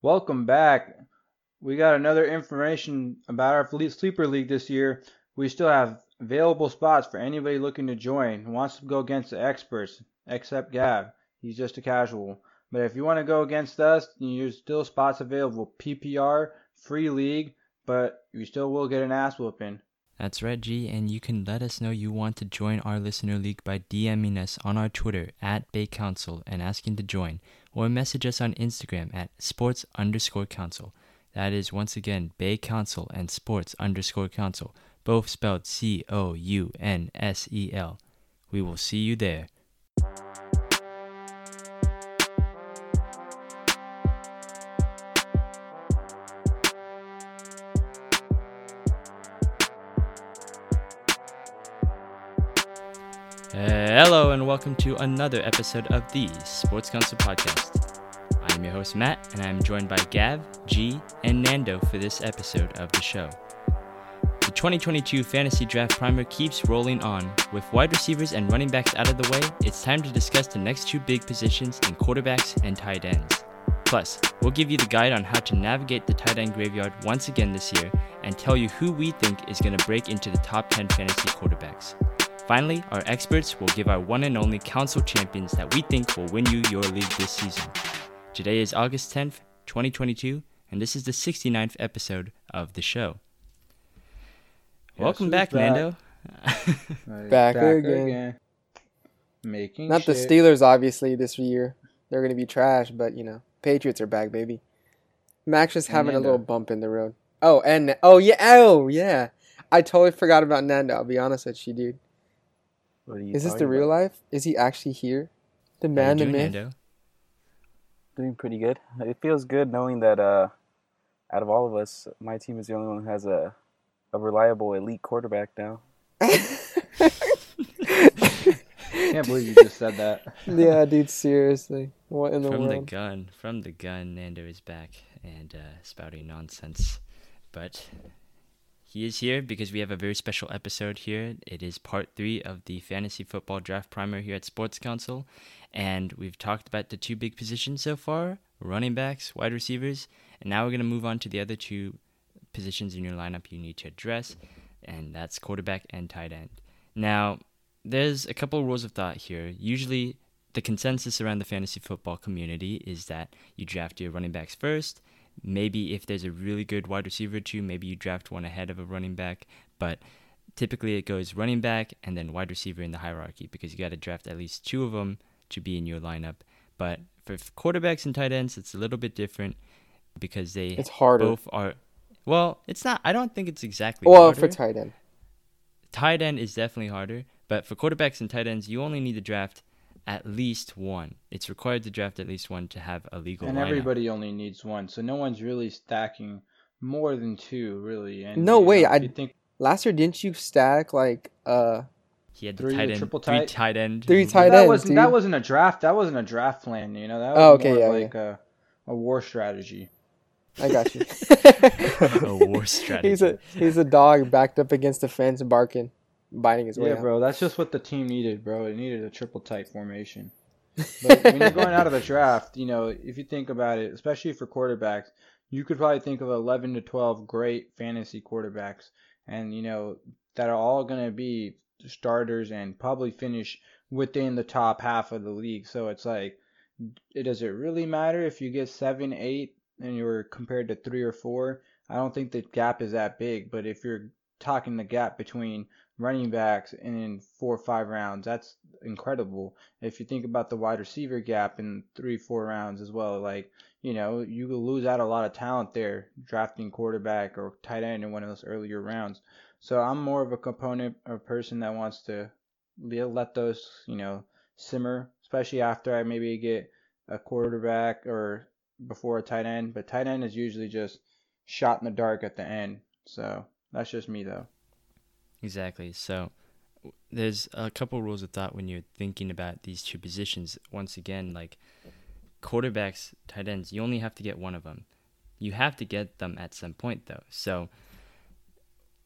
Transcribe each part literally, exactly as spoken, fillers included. Welcome back. We got another information about our Sleeper League this year. We still have available spots for anybody looking to join who wants to go against the experts, except Gav. He's just a casual. But if you want to go against us, there's still spots available. P P R, free league, but you still will get an ass whooping. That's right, G, and you can let us know you want to join our listener league by DMing us on our Twitter at Bay Council and asking to join, or message us on Instagram at sports underscore council. That is, once again, Bay Council and sports underscore council, both spelled C O U N S E L. We will see you there. Hello and welcome to another episode of the Sports Council Podcast. I'm your host Matt, and I'm joined by Gav, G, and Nando for this episode of the show. The twenty twenty-two Fantasy Draft Primer keeps rolling on. With wide receivers and running backs out of the way, it's time to discuss the next two big positions in quarterbacks and tight ends. Plus, we'll give you the guide on how to navigate the tight end graveyard once again this year and tell you who we think is going to break into the top ten fantasy quarterbacks. Finally, our experts will give our one and only council champions that we think will win you your league this season. Today is August tenth, twenty twenty-two, and this is the sixty-ninth episode of the show. Yes, welcome back, back, Nando. back, back again. again. Making Not shit. The Steelers, obviously, this year. They're going to be trash, but, you know, Patriots are back, baby. Max is having Nando. a little bump in the road. Oh, and, oh, yeah, oh, yeah. I totally forgot about Nando. I'll be honest with you, dude. Is this the real about? life? Is he actually here? The man, the myth. Nando? Doing pretty good. It feels good knowing that uh, out of all of us, my team is the only one who has a, a reliable elite quarterback now. Can't believe you just said that. Yeah, dude, seriously. What in the From world? From the gun. From the gun, Nando is back and uh, spouting nonsense. But he is here because we have a very special episode here. It is part three of the Fantasy Football Draft Primer here at Sports Council. And we've talked about the two big positions so far, running backs, wide receivers. And now we're going to move on to the other two positions in your lineup you need to address, and that's quarterback and tight end. Now, there's a couple of rules of thought here. Usually, the consensus around the fantasy football community is that you draft your running backs first. Maybe if there's a really good wide receiver or two, maybe you draft one ahead of a running back. But typically it goes running back and then wide receiver in the hierarchy because you got to draft at least two of them to be in your lineup. But for quarterbacks and tight ends, it's a little bit different because they it's harder. both are... Well, it's not... I don't think it's exactly well, harder. Well, for tight end. Tight end is definitely harder. But for quarterbacks and tight ends, you only need to draft at least one. It's required to draft at least one to have a legal and lineup. Everybody only needs one, so no one's really stacking more than two, really. And no way! I think last year didn't you stack like uh? He had the three, tight end, triple tight, three tight end, three tight that ends. Wasn't, that wasn't a draft. That wasn't a draft plan. You know that was oh, okay, more yeah, like yeah. A, a war strategy. I got you. A war strategy. He's a he's a dog backed up against the fence, barking. Biting his way yeah, out. Bro, that's just what the team needed, bro. It needed a triple tight formation. But when you're going out of the draft, you know, if you think about it, especially for quarterbacks, you could probably think of eleven to twelve great fantasy quarterbacks, and you know that are all going to be starters and probably finish within the top half of the league. So it's like, it does it really matter if you get seven, eight, and you're compared to three or four? I don't think the gap is that big. But if you're talking the gap between running backs and in four or five rounds, that's incredible. If you think about the wide receiver gap in three, four rounds as well, like, you know, you will lose out a lot of talent there drafting quarterback or tight end in one of those earlier rounds. So I'm more of a component or a person that wants to let those, you know, simmer, especially after I maybe get a quarterback or before a tight end. But tight end is usually just shot in the dark at the end. So that's just me, though. Exactly. So there's a couple rules of thought when you're thinking about these two positions. Once again, like quarterbacks, tight ends, you only have to get one of them. You have to get them at some point, though. So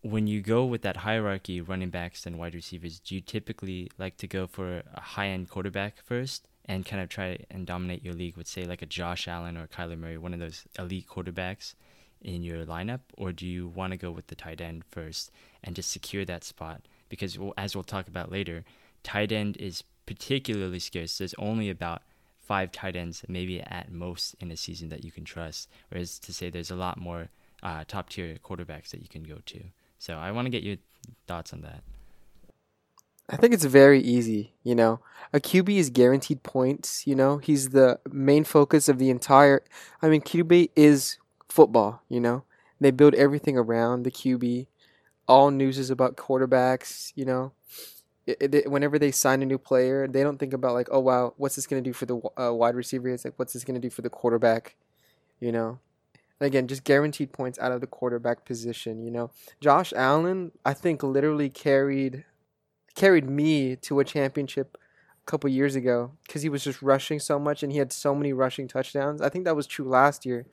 when you go with that hierarchy, running backs and wide receivers, do you typically like to go for a high-end quarterback first and kind of try and dominate your league with, say, like a Josh Allen or Kyler Murray, one of those elite quarterbacks in your lineup? Or do you want to go with the tight end first and just secure that spot? Because we'll, as we'll talk about later, tight end is particularly scarce. There's only about five tight ends, maybe at most, in a season that you can trust, whereas to say there's a lot more uh, top-tier quarterbacks that you can go to. So I want to get your thoughts on that. I think it's very easy, you know. A Q B is guaranteed points, you know. He's the main focus of the entire... I mean, Q B is football, you know. They build everything around the Q B. All news is about quarterbacks, you know. It, it, whenever they sign a new player, they don't think about, like, oh, wow, what's this going to do for the uh, wide receiver? It's like, what's this going to do for the quarterback, you know. And again, just guaranteed points out of the quarterback position, you know. Josh Allen, I think, literally carried... carried me to a championship a couple years ago because he was just rushing so much and he had so many rushing touchdowns. I think that was true last year.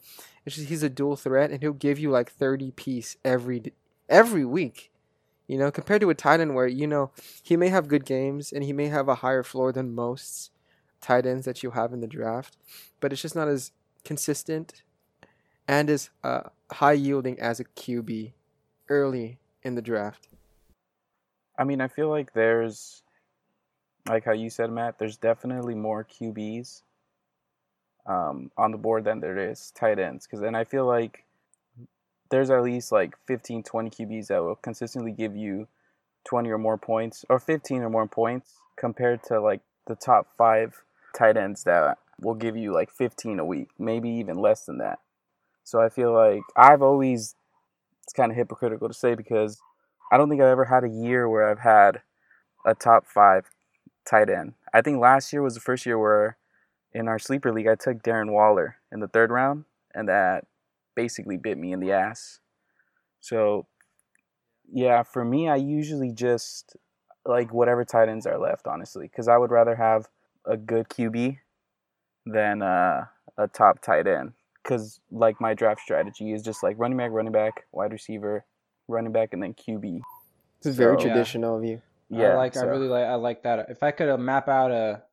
It's just he's a dual threat and he'll give you like thirty piece every every week, you know, compared to a tight end where, you know, he may have good games and he may have a higher floor than most tight ends that you have in the draft, but it's just not as consistent and as uh, high yielding as a Q B early in the draft. I mean, I feel like there's, like how you said, Matt, there's definitely more Q Bs um, on the board than there is tight ends. Because then I feel like there's at least like fifteen, twenty Q Bs that will consistently give you twenty or more points, or fifteen or more points, compared to like the top five tight ends that will give you like fifteen a week, maybe even less than that. So I feel like I've always, it's kind of hypocritical to say, because I don't think I've ever had a year where I've had a top five tight end. I think last year was the first year where in our sleeper league, I took Darren Waller in the third round, and that basically bit me in the ass. So, yeah, for me, I usually just like whatever tight ends are left, honestly, because I would rather have a good Q B than uh, a top tight end, because like my draft strategy is just like running back, running back, wide receiver, running back, and then Q B. This is very so, traditional yeah. of you. Yeah, I like. So. I really like. I like that. If I could map out a,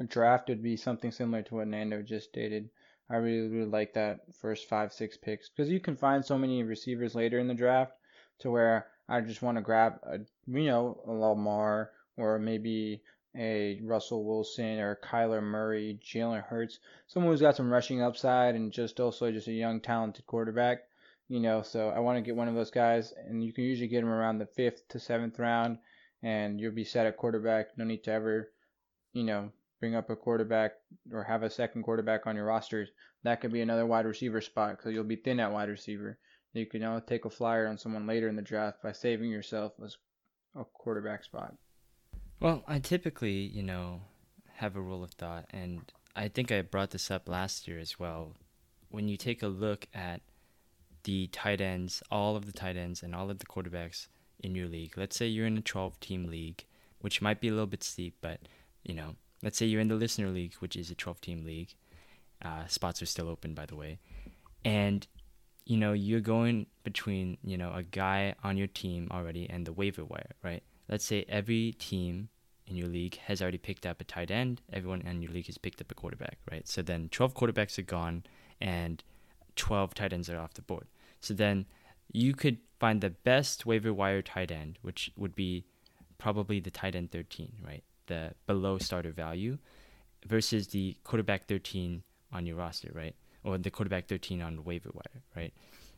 a draft, it'd be something similar to what Nando just stated. I really, really like that first five, six picks, because you can find so many receivers later in the draft to where I just want to grab a, you know, a Lamar, or maybe a Russell Wilson or Kyler Murray, Jalen Hurts, someone who's got some rushing upside and just also just a young, talented quarterback. You know, so I want to get one of those guys, and you can usually get them around the fifth to seventh round, and you'll be set at quarterback. No need to ever, you know, bring up a quarterback or have a second quarterback on your rosters. That could be another wide receiver spot, because you'll be thin at wide receiver. You can now take a flyer on someone later in the draft by saving yourself a quarterback spot. Well, I typically, you know, have a rule of thought, and I think I brought this up last year as well. When you take a look at the tight ends, all of the tight ends and all of the quarterbacks in your league. Let's say you're in a twelve-team league, which might be a little bit steep, but, you know, let's say you're in the listener league, which is a twelve-team league. Uh, spots are still open, by the way. And, you know, you're going between, you know, a guy on your team already and the waiver wire, right? Let's say every team in your league has already picked up a tight end. Everyone in your league has picked up a quarterback, right? So then twelve quarterbacks are gone and twelve tight ends are off the board. So then you could find the best waiver wire tight end, which would be probably the tight end thirteen, right? The below starter value versus the quarterback thirteen on your roster, right? Or the quarterback thirteen on the waiver wire, right?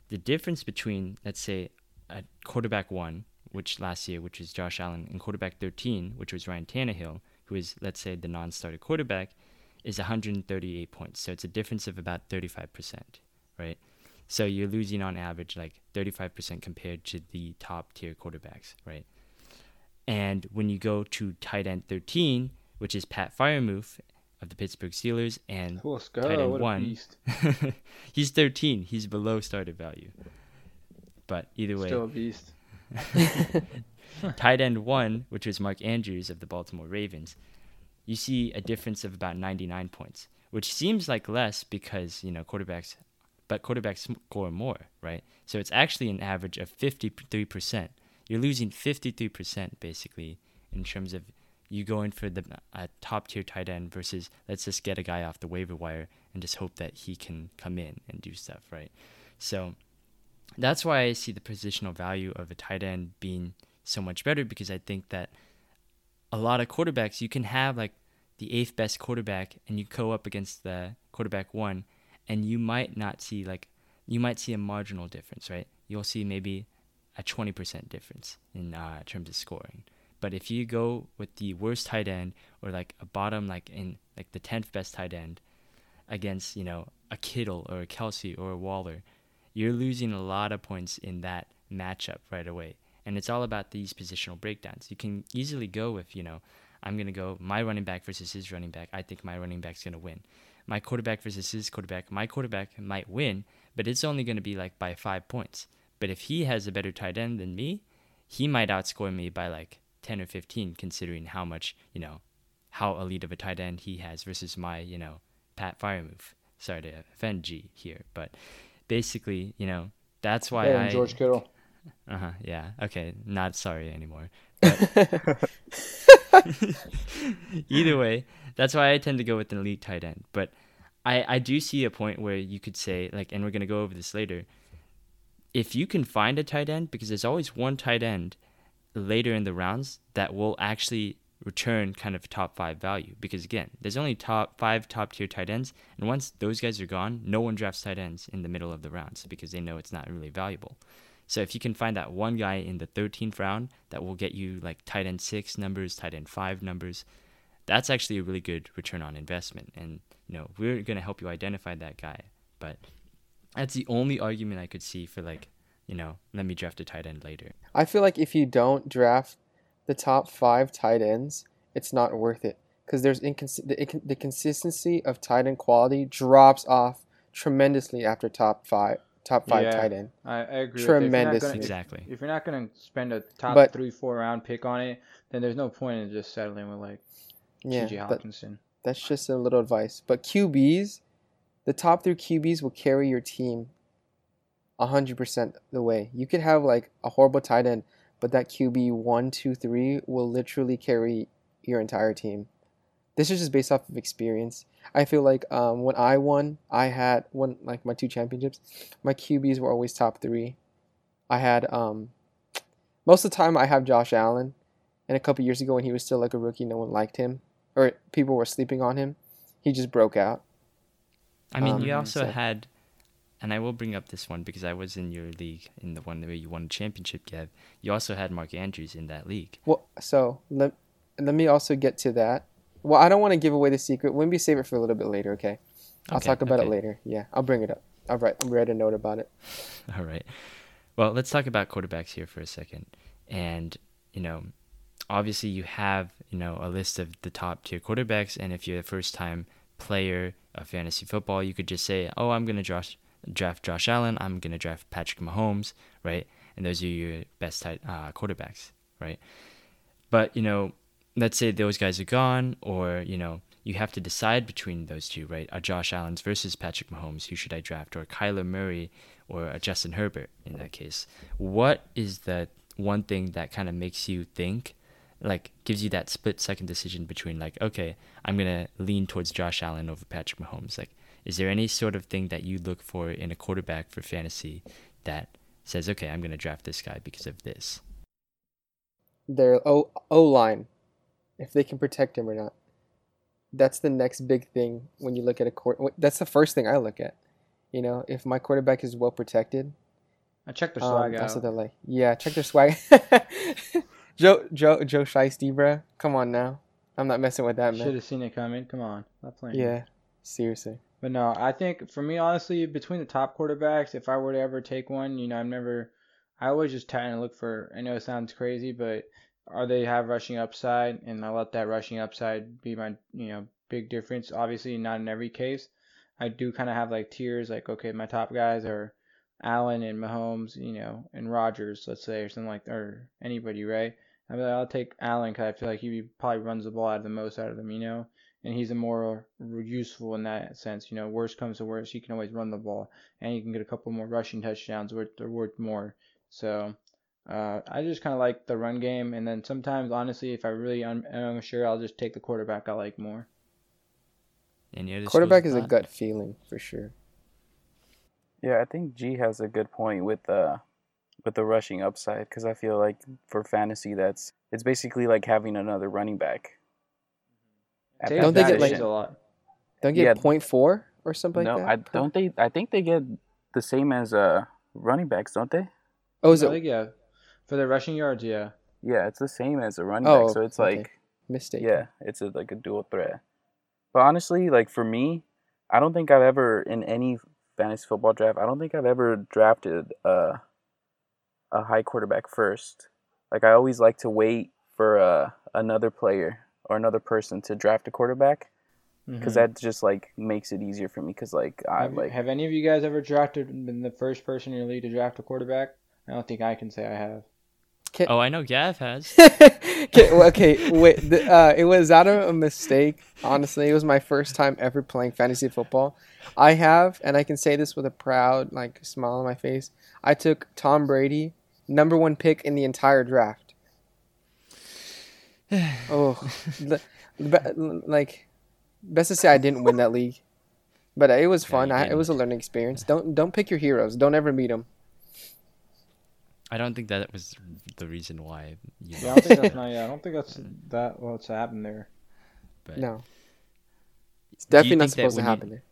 The difference between, let's say, a quarterback one, which last year, which was Josh Allen, and quarterback thirteen, which was Ryan Tannehill, who is, let's say, the non-starter quarterback, is one hundred thirty-eight points. So it's a difference of about thirty-five percent, right? So you're losing on average like thirty-five percent compared to the top tier quarterbacks, right? And when you go to tight end thirteen, which is Pat Freiermuth of the Pittsburgh Steelers, and oh, Scott, tight end one, he's thirteen. He's below starter value. But either way. Still a beast. Tight end one, which was Mark Andrews of the Baltimore Ravens, you see a difference of about ninety-nine points, which seems like less because, you know, quarterbacks... but quarterbacks score more, right? So it's actually an average of fifty-three percent. You're losing fifty-three percent, basically, in terms of you going for the uh, top-tier tight end versus let's just get a guy off the waiver wire and just hope that he can come in and do stuff, right? So that's why I see the positional value of a tight end being so much better, because I think that a lot of quarterbacks, you can have like the eighth best quarterback and you go up against the quarterback one, and you might not see like, you might see a marginal difference, right? You'll see maybe a twenty percent difference in uh, terms of scoring. But if you go with the worst tight end or like a bottom, like in like the tenth best tight end against, you know, a Kittle or a Kelce or a Waller, you're losing a lot of points in that matchup right away. And it's all about these positional breakdowns. You can easily go with, you know, I'm going to go my running back versus his running back. I think my running back's going to win. My quarterback versus his quarterback. My quarterback might win, but it's only going to be like by five points. But if he has a better tight end than me, he might outscore me by like ten or fifteen, considering how much, you know, how elite of a tight end he has versus my, you know, Pat Fire move. Sorry to offend G here, but basically, you know, that's why yeah, I... George Kittle. Uh-huh, yeah. Okay, not sorry anymore. But either way, that's why I tend to go with an elite tight end. But I, I do see a point where you could say, like, and we're going to go over this later, if you can find a tight end, because there's always one tight end later in the rounds that will actually return kind of top five value, because again, there's only top five top tier tight ends, and once those guys are gone, no one drafts tight ends in the middle of the rounds because they know it's not really valuable. So if you can find that one guy in the thirteenth round that will get you like tight end six numbers, tight end five numbers, that's actually a really good return on investment. And you know, we're going to help you identify that guy, but that's the only argument I could see for like, you know, let me draft a tight end later. I feel like if you don't draft the top five tight ends, it's not worth it, because there's incons- the, it, the consistency of tight end quality drops off tremendously after top five top five yeah, tight end. I, I agree. Tremendously. With you. If you're not gonna, exactly. If, if you're not going to spend a top but, three, four round pick on it, then there's no point in just settling with like yeah, T J Hawkinson. That, that's just a little advice. But Q Bs, the top three Q Bs will carry your team one hundred percent the way. You could have like a horrible tight end, but that Q B one, two, three will literally carry your entire team. This is just based off of experience. I feel like um, when I won, I had won like my two championships. My Q Bs were always top three. I had um, most of the time I have Josh Allen, and a couple years ago when he was still like a rookie, no one liked him or people were sleeping on him. He just broke out. I mean, um, you also so. had. And I will bring up this one because I was in your league, in the one where you won a championship, Gav. You also had Mark Andrews in that league. Well, so let, let me also get to that. Well, I don't want to give away the secret. Maybe save it for a little bit later, okay? I'll okay, talk about okay. it later. Yeah, I'll bring it up. I'll write, I'll write a note about it. All right. Well, let's talk about quarterbacks here for a second. And, you know, obviously you have, you know, a list of the top tier quarterbacks. And if you're a first-time player of fantasy football, you could just say, oh, I'm going to draft... draft Josh Allen, I'm going to draft Patrick Mahomes, right? And those are your best tight, uh, quarterbacks, right? But, you know, let's say those guys are gone, or, you know, you have to decide between those two, right? A Josh Allen's versus Patrick Mahomes, who should I draft? Or Kyler Murray or a Justin Herbert in that case. What is the one thing that kind of makes you think, like gives you that split second decision between like, okay, I'm going to lean towards Josh Allen over Patrick Mahomes? Like, is there any sort of thing that you look for in a quarterback for fantasy that says, okay, I'm going to draft this guy because of this? Their O- O-line, if they can protect him or not. That's the next big thing when you look at a quarterback. That's the first thing I look at. You know, if my quarterback is well protected. I check their swag um, out. That's what they're like. Yeah, check their swag. Joe Joe Joe Shiesty, bruh. Come on now. I'm not messing with that, man. Should have seen it coming. Come on. Not playing. Yeah, seriously. But no, I think for me, honestly, between the top quarterbacks, if I were to ever take one, you know, I've never, I always just try and look for, I know it sounds crazy, but are they have rushing upside? And I let that rushing upside be my, you know, big difference. Obviously, not in every case. I do kind of have like tiers, like, okay, my top guys are Allen and Mahomes, you know, and Rodgers, let's say, or something like that, or anybody, right? I mean, I'll take Allen because I feel like he probably runs the ball out of the most out of them, you know? And he's a more useful in that sense. You know, worst comes to worst, he can always run the ball. And you can get a couple more rushing touchdowns worth, worth more. So Uh, I just kind of like the run game, and then sometimes, honestly, if I really am unsure, I'll just take the quarterback I like more. And you quarterback is a gut feeling for sure. Yeah, I think G has a good point with uh with the rushing upside, because I feel like for fantasy, that's it's basically like having another running back. Don't they get like a lot? Don't get yeah. point four or something no, like that? No, I don't they I think they get the same as uh running backs, don't they? Oh, is I it? Think, yeah. For the rushing yards, yeah. Yeah, it's the same as a running oh, back, so it's okay. like mistake. Yeah, it's a, like a dual threat. But honestly, like for me, I don't think I've ever in any fantasy football draft, I don't think I've ever drafted a a high quarterback first. Like I always like to wait for uh, another player or another person to draft a quarterback. Because mm-hmm. that just, like, makes it easier for me. Because, like, I have, like... Have any of you guys ever drafted, been the first person in your league to draft a quarterback? I don't think I can say I have. Can... Oh, I know Gav has. can... Okay, wait. The, uh, it was out of a mistake, honestly. It was my first time ever playing fantasy football. I have, and I can say this with a proud, like, smile on my face. I took Tom Brady, number one pick in the entire draft. oh. The, the, like... Best to say I didn't win that league, but it was fun. I, it was a learning experience. Don't don't pick your heroes. Don't ever meet them. I don't think that was the reason why. You yeah, I don't think that's not, yeah, I don't think that's that what's happened there. But no, it's definitely not supposed to happen you, there.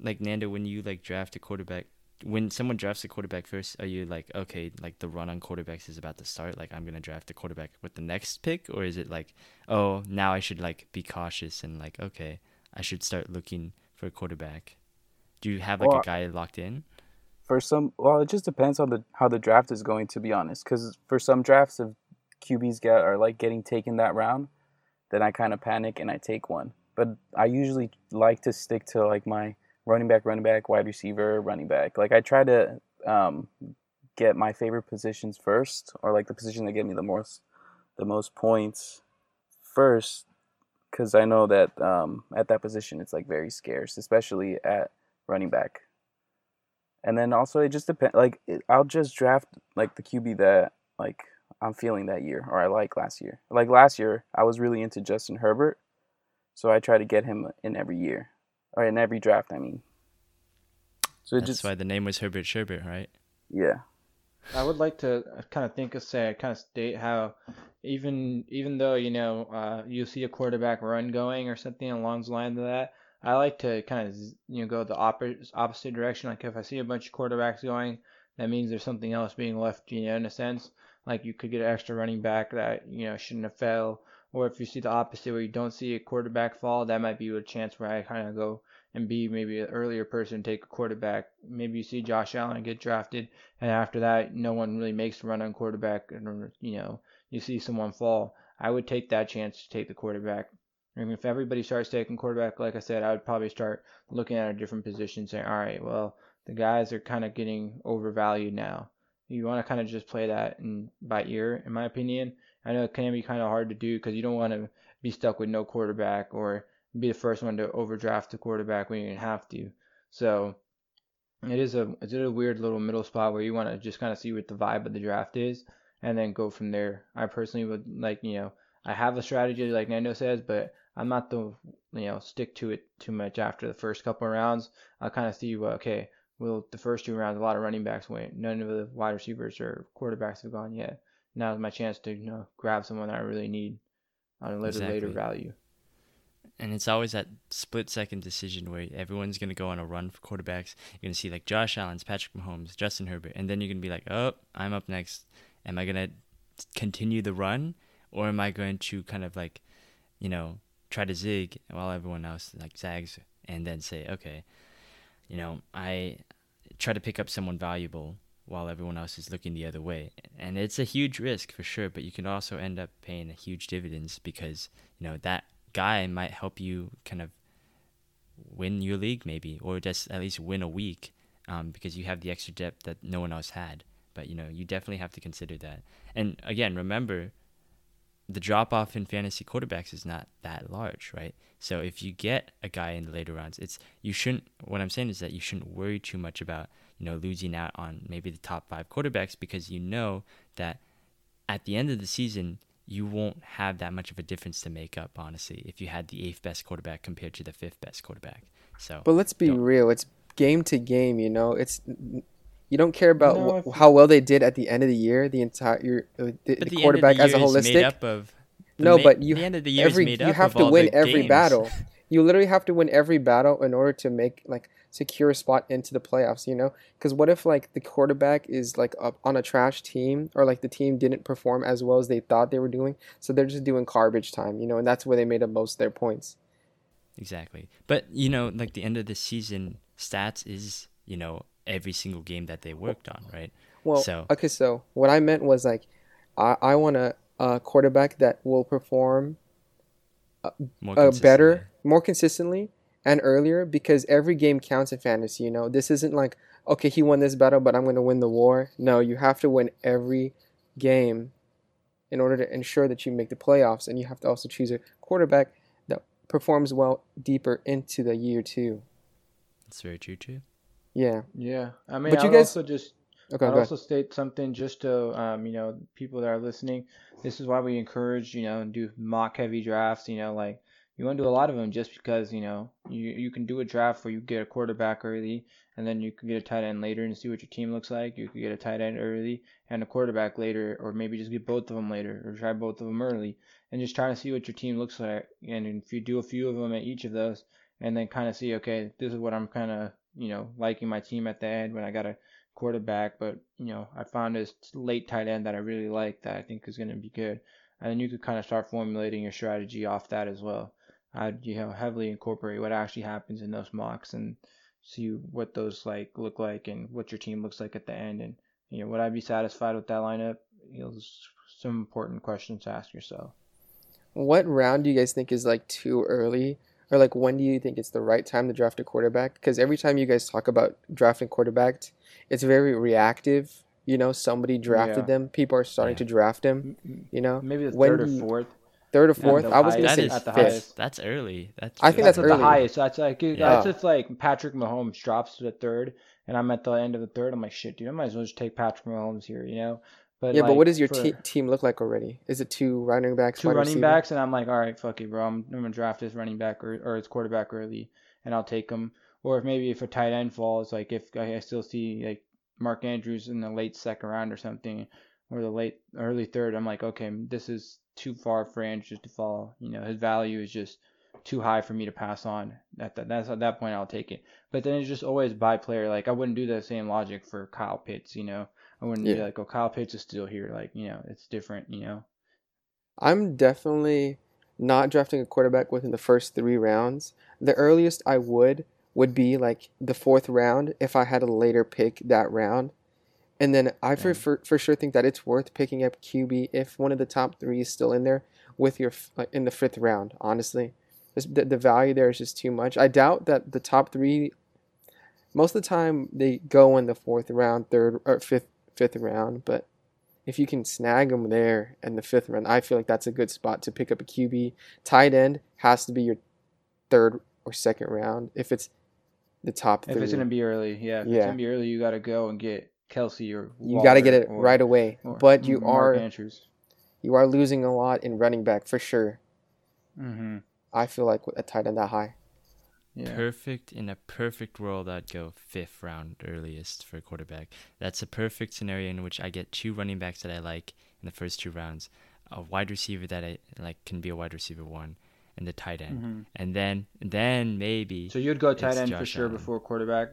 Like Nando, when you like draft a quarterback, when someone drafts a quarterback first, are you like okay, like the run on quarterbacks is about to start? Like I'm gonna draft the quarterback with the next pick, or is it like oh now I should like be cautious and like okay I should start looking for a quarterback? Do you have like well, a guy locked in? For some, well it just depends on the how the draft is going to be honest. Because for some drafts, if Q Bs get are like getting taken that round, then I kind of panic and I take one. But I usually like to stick to like my running back, running back, wide receiver, running back. Like, I try to um, get my favorite positions first, or, like, the position that get me the most the most points first, because I know that um, at that position it's, like, very scarce, especially at running back. And then also it just depends. Like, it, I'll just draft, like, the Q B that, like, I'm feeling that year or I like last year. Like, last year I was really into Justin Herbert, so I try to get him in every year. Or in every draft, I mean. So it That's just... why the name was Herbert Sherbert, right? Yeah. I would like to kind of think of, say, kind of state how even even though, you know, uh, you see a quarterback run going or something along the lines of that, I like to kind of, you know, go the opp- opposite direction. Like if I see a bunch of quarterbacks going, that means there's something else being left, you know, in a sense. Like you could get an extra running back that, you know, shouldn't have fell. Or if you see the opposite where you don't see a quarterback fall, that might be a chance where I kind of go and be maybe an earlier person, take a quarterback. Maybe you see Josh Allen get drafted, and after that, no one really makes a run on quarterback, and you know you see someone fall. I would take that chance to take the quarterback. I mean, if everybody starts taking quarterback, like I said, I would probably start looking at a different position, saying, all right, well, the guys are kind of getting overvalued now. You want to kind of just play that in, by ear, in my opinion. I know it can be kind of hard to do because you don't want to be stuck with no quarterback or be the first one to overdraft the quarterback when you didn't have to. So it is a it's a weird little middle spot where you want to just kind of see what the vibe of the draft is and then go from there. I personally would like, you know, I have a strategy like Nando says, but I'm not the, you know, stick to it too much after the first couple of rounds. I'll kind of see, well, okay, well, the first two rounds, a lot of running backs went. None of the wide receivers or quarterbacks have gone yet. Now's my chance to, you know, grab someone that I really need on a later, exactly. later value. And it's always that split-second decision where everyone's going to go on a run for quarterbacks. You're going to see, like, Josh Allen, Patrick Mahomes, Justin Herbert, and then you're going to be like, oh, I'm up next. Am I going to continue the run, or am I going to kind of, like, you know, try to zig while everyone else, like, zags, and then say, okay, you know, I try to pick up someone valuable while everyone else is looking the other way. And it's a huge risk for sure, but you can also end up paying huge dividends because, you know, that guy might help you kind of win your league maybe, or just at least win a week um, because you have the extra depth that no one else had. But, you know, you definitely have to consider that. And again, remember, the drop-off in fantasy quarterbacks is not that large, right? So if you get a guy in the later rounds, it's you shouldn't. What I'm saying is that you shouldn't worry too much about, you know, losing out on maybe the top five quarterbacks, because you know that at the end of the season, you won't have that much of a difference to make up, honestly, if you had the eighth best quarterback compared to the fifth best quarterback. So, but let's be real. It's game to game, you know. It's you don't care about no, w- how well they did at the end of the year, the entire the, the, the quarterback the as a holistic. No, ma- but you the end of the year every, is made you up have of to all win every games. battle. You literally have to win every battle in order to make like secure a spot into the playoffs, you know? Because what if like the quarterback is like up on a trash team, or like the team didn't perform as well as they thought they were doing, so they're just doing garbage time, you know? And that's where they made up most of their points. Exactly. But, you know, like the end of the season stats is, you know, every single game that they worked on, right? Well, so. okay, so what I meant was like I, I want a, a quarterback that will perform a, more a better, more consistently and earlier, because every game counts in fantasy, you know? This isn't like, okay, he won this battle, but I'm going to win the war. No, you have to win every game in order to ensure that you make the playoffs, and you have to also choose a quarterback that performs well deeper into the year, too. That's very true, too. Yeah. Yeah. I mean, but you I'd guys... also just okay, I'd also ahead. state something just to, um, you know, people that are listening. This is why we encourage, you know, and do mock-heavy drafts, you know, like, you want to do a lot of them just because, you know, you, you can do a draft where you get a quarterback early, and then you can get a tight end later and see what your team looks like. You could get a tight end early and a quarterback later, or maybe just get both of them later, or try both of them early, and just try to see what your team looks like. And if you do a few of them at each of those, and then kind of see, okay, this is what I'm kind of, you know, liking my team at the end when I got a quarterback, but, you know, I found this late tight end that I really like that I think is going to be good. And then you could kind of start formulating your strategy off that as well. I'd, you know, heavily incorporate what actually happens in those mocks and see what those like look like and what your team looks like at the end. And, you know, would I be satisfied with that lineup? You know, some important questions to ask yourself. What round do you guys think is like too early, or like when do you think it's the right time to draft a quarterback? Because every time you guys talk about drafting quarterbacks, it's very reactive. You know, somebody drafted yeah. them. People are starting yeah. to draft them. You know, maybe the third or fourth. Third or fourth? I was going to say at the highest. That's early. That's I think that's, that's at the highest. That's like yeah. that's just like Patrick Mahomes drops to the third, and I'm at the end of the third. I'm like, shit, dude, I might as well just take Patrick Mahomes here, you know? But yeah, like, but what does your for, te- team look like already? Is it two running backs? Two running receiver? backs, and I'm like, all right, fuck it, bro. I'm, I'm going to draft this running back or, or his quarterback early, and I'll take him. Or if maybe if a tight end falls, like if I still see like Mark Andrews in the late second round or something, or the late early third, I'm like, okay, this is too far for Andrews to fall. You know, his value is just too high for me to pass on. At that, that's at that point I'll take it. But then it's just always by player. Like I wouldn't do that same logic for Kyle Pitts. You know, I wouldn't yeah. be like, oh, Kyle Pitts is still here. Like, you know, it's different. You know, I'm definitely not drafting a quarterback within the first three rounds. The earliest I would would be like the fourth round if I had a later pick that round. And then I for, for for sure think that it's worth picking up Q B if one of the top three is still in there with your like in the fifth round. Honestly, the the value there is just too much. I doubt that the top three, most of the time they go in the fourth round, third or fifth fifth round. But if you can snag them there in the fifth round, I feel like that's a good spot to pick up a Q B. Tight end has to be your third or second round if it's the top three. If it's gonna be early, yeah. If yeah. it's gonna be early, you gotta go and get Kelce or Waller, you got to get it or, right away, or, but you are Andrews. you are losing a lot in running back for sure. Mm-hmm. I feel like a tight end that high. Yeah. Perfect in a perfect world, I'd go fifth round earliest for a quarterback. That's a perfect scenario in which I get two running backs that I like in the first two rounds, a wide receiver that I like can be a wide receiver one, and the tight end, mm-hmm. and then then maybe. So you'd go tight end Josh for sure Allen. Before quarterback.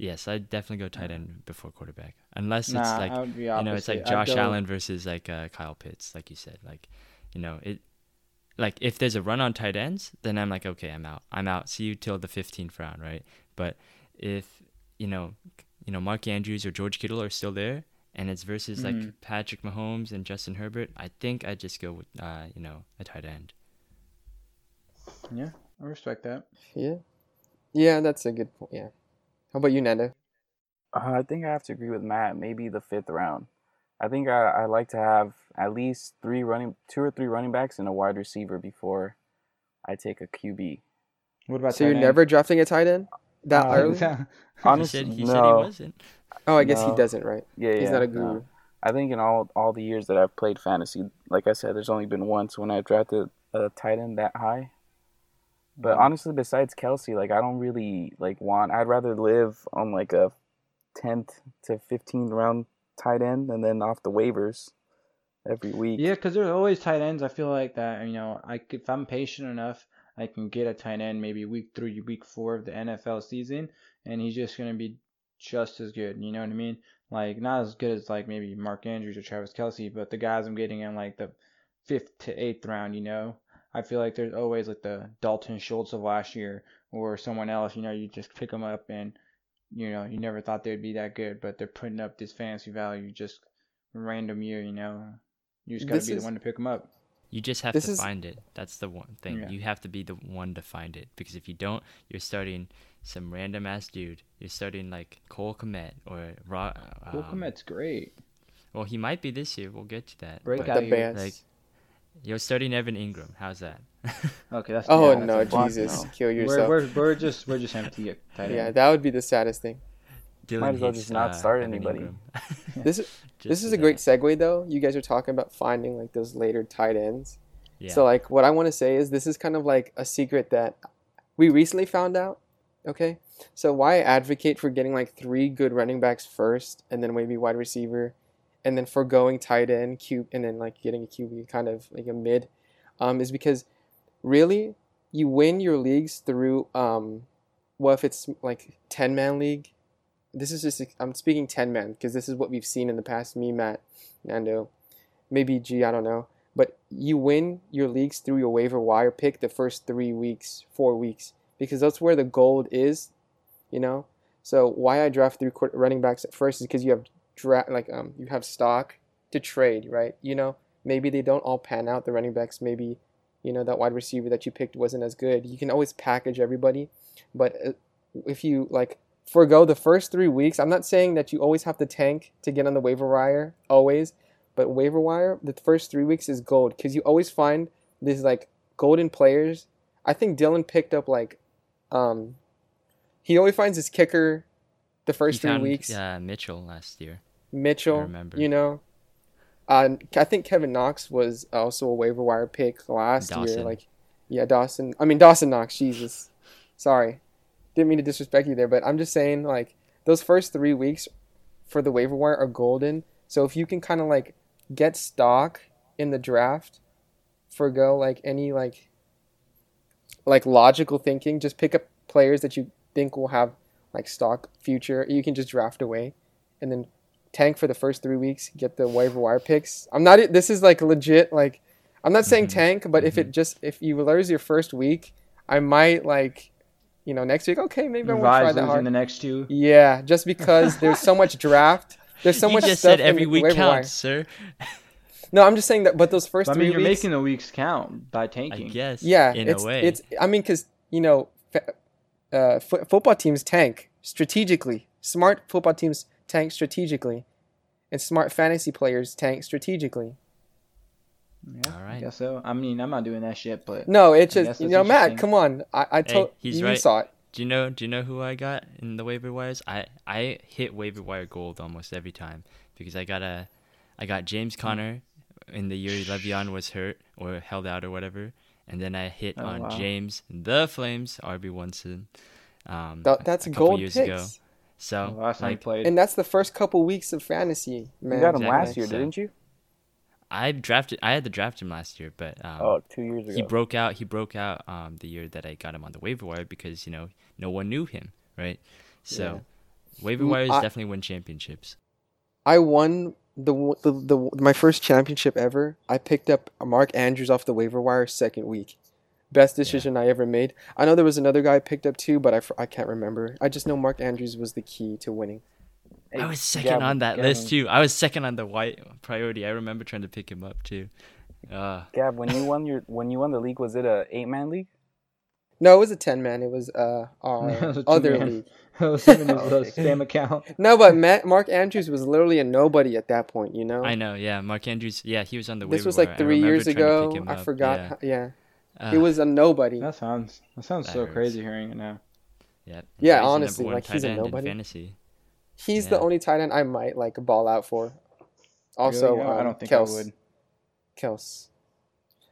Yes, I'd definitely go tight end before quarterback, unless it's nah, like you know, it's like Josh Allen versus like uh, Kyle Pitts, like you said. Like, you know, it like if there's a run on tight ends, then I'm like, okay, I'm out, I'm out. See you till the fifteenth round, right? But if you know, you know, Mark Andrews or George Kittle are still there, and it's versus mm-hmm. like Patrick Mahomes and Justin Herbert, I think I'd just go with uh, you know, a tight end. Yeah, I respect that. Yeah, yeah, that's a good point. Yeah. How about you, Nando? Uh, I think I have to agree with Matt. Maybe the fifth round. I think I, I like to have at least three running, two or three running backs and a wide receiver before I take a Q B. What about so you're end? Never drafting a tight end that uh, early? Yeah. Honestly, he said he, no. said he wasn't. Oh, I guess no. he doesn't, right? Yeah, he's yeah, not a guru. No. I think in all all the years that I've played fantasy, like I said, there's only been once when I drafted a tight end that high. But mm-hmm. honestly, besides Kelce, like I don't really like want. I'd rather live on like a tenth to fifteenth round tight end and then off the waivers every week. Yeah, because there's always tight ends. I feel like that, you know, I if I'm patient enough, I can get a tight end maybe week three, week four of the N F L season, and he's just going to be just as good. You know what I mean? Like, not as good as, like, maybe Mark Andrews or Travis Kelce, but the guys I'm getting in, like, the fifth to eighth round, you know? I feel like there's always, like, the Dalton Schultz of last year or someone else, you know, you just pick them up and, you know, you never thought they'd be that good, but they're putting up this fantasy value just random year, you know? You just got to be is... the one to pick them up. You just have this to is... find it. That's the one thing. Yeah. You have to be the one to find it, because if you don't, you're starting some random-ass dude. You're starting, like, Cole Kmet or... Ra- um, Cole Kmet's great. Well, he might be this year. We'll get to that. Break but, out the bands. Like, you're starting Evan Ingram. How's that? Okay, that's... Oh, yeah, no, that's Jesus. No. Kill yourself. We're, we're, we're just we're just empty. Yeah, that would be the saddest thing. Dylan might as well just not uh, start Evan anybody. this is, this is a that. great segue, though. You guys are talking about finding, like, those later tight ends. Yeah. So, like, what I want to say is this is kind of like a secret that we recently found out. Okay, so why advocate for getting like three good running backs first, and then maybe wide receiver, and then foregoing tight end, Q, and then like getting a Q B, kind of like a mid, um, is because really you win your leagues through um, well, if it's like ten man league, this is just I'm speaking ten man because this is what we've seen in the past. Me, Matt, Nando, maybe G, I don't know, but you win your leagues through your waiver wire pick the first three weeks, four weeks. Because that's where the gold is, you know. So why I draft three running backs at first is because you have draft like um you have stock to trade, right? You know, maybe they don't all pan out, the running backs. Maybe, you know, that wide receiver that you picked wasn't as good. You can always package everybody, but if you like forego the first three weeks, I'm not saying that you always have to tank to get on the waiver wire always, but waiver wire the first three weeks is gold because you always find these like golden players. I think Dylan picked up like. Um, he only finds his kicker the first he three found, weeks. Yeah, uh, Mitchell last year. Mitchell, I remember. You know, uh, I think Kevin Knox was also a waiver wire pick last Dawson. year. Like, yeah, Dawson. I mean, Dawson Knox. Jesus, sorry, didn't mean to disrespect you there, but I'm just saying, like, those first three weeks for the waiver wire are golden. So if you can kind of like get stock in the draft, forgo like any like. like logical thinking, just pick up players that you think will have like stock future. You can just draft away and then tank for the first three weeks, get the waiver wire picks. I'm not, this is like legit, like I'm not saying mm-hmm. tank, but mm-hmm. if it just, if you lose your first week, I might like, you know, next week, okay, maybe I won't try that hard. The next two. Yeah, just because there's so much draft. There's so you much just stuff said every in the week waiver counts, wire. Sir. No, I'm just saying that, but those first but, three weeks... I mean, you're weeks, making the weeks count by tanking. I guess, yeah, in it's, a way. It's, I mean, because, you know, uh, fo- football teams tank strategically. Smart football teams tank strategically. And smart fantasy players tank strategically. Yeah, all right. I guess so. I mean, I'm not doing that shit, but... No, it's just, you know, Matt, come on. I, I told hey, you, right. You saw it. Do you know, do you know who I got in the waiver wires? I, I hit waiver wire gold almost every time because I got, a, I got James Conner... Mm-hmm. in the year Le'Veon was hurt or held out or whatever, and then I hit oh, on wow. James the Flames R B Winston. Um, Th- that's a, a couple gold years picks. Ago. So oh, last like, played. And that's the first couple weeks of fantasy. Man. You got him exactly. last year, so, didn't you? I drafted. I had to draft him last year, but um, oh, two years ago he broke out. He broke out um, the year that I got him on the waiver wire because you know no one knew him, right? So yeah. waiver wires I, definitely win championships. I won. The, the the my first championship ever, I picked up Mark Andrews off the waiver wire second week. Best decision yeah. I ever made. I know there was another guy I picked up too, but I, I can't remember. I just know Mark Andrews was the key to winning. I was second yeah, on that Gavin. list too. I was second on the white priority. I remember trying to pick him up too. Uh. Gab, when you won your when you won the league, was it a eight man league? No, it was a ten-man. It was uh, our no, was other man. league. It was in his uh, spam account. No, but Matt, Mark Andrews was literally a nobody at that point, you know? I know, yeah. Mark Andrews, yeah, he was on the waiver wire. This was like three years ago. I up. forgot. Yeah. How, yeah. Uh, he was a nobody. That sounds that sounds that so hurts. crazy hearing it now. Yeah, yeah, honestly, like he's a nobody. Fantasy. He's yeah. the only tight end I might like ball out for. Also, really? No, um, I don't think Kelce. I would. Kelce.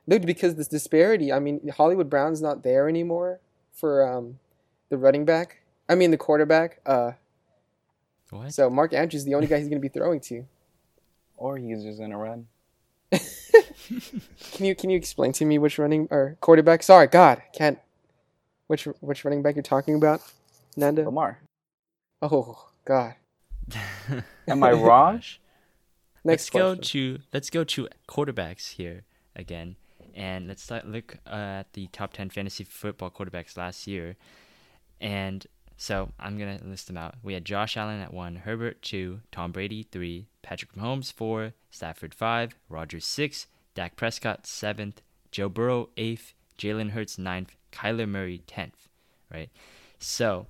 Dude, because this disparity, I mean, Hollywood Brown's not there anymore for um, the running back. I mean, the quarterback. Uh, what? So Mark Andrews is the only guy he's going to be throwing to. Or he's just going to run. Can you can you explain to me which running or quarterback? Sorry, God, can't. Which which running back you're talking about, Nando? Lamar. Oh God. Am I wrong? Next let's question. go to let's go to quarterbacks here again, and let's start, look uh, at the top ten fantasy football quarterbacks last year, and so I'm gonna list them out. We had Josh Allen at one, Herbert two, Tom Brady three, Patrick Mahomes four, Stafford five, Rodgers six, Dak Prescott seventh, Joe Burrow eighth, Jalen Hurts ninth, Kyler Murray tenth, right? So,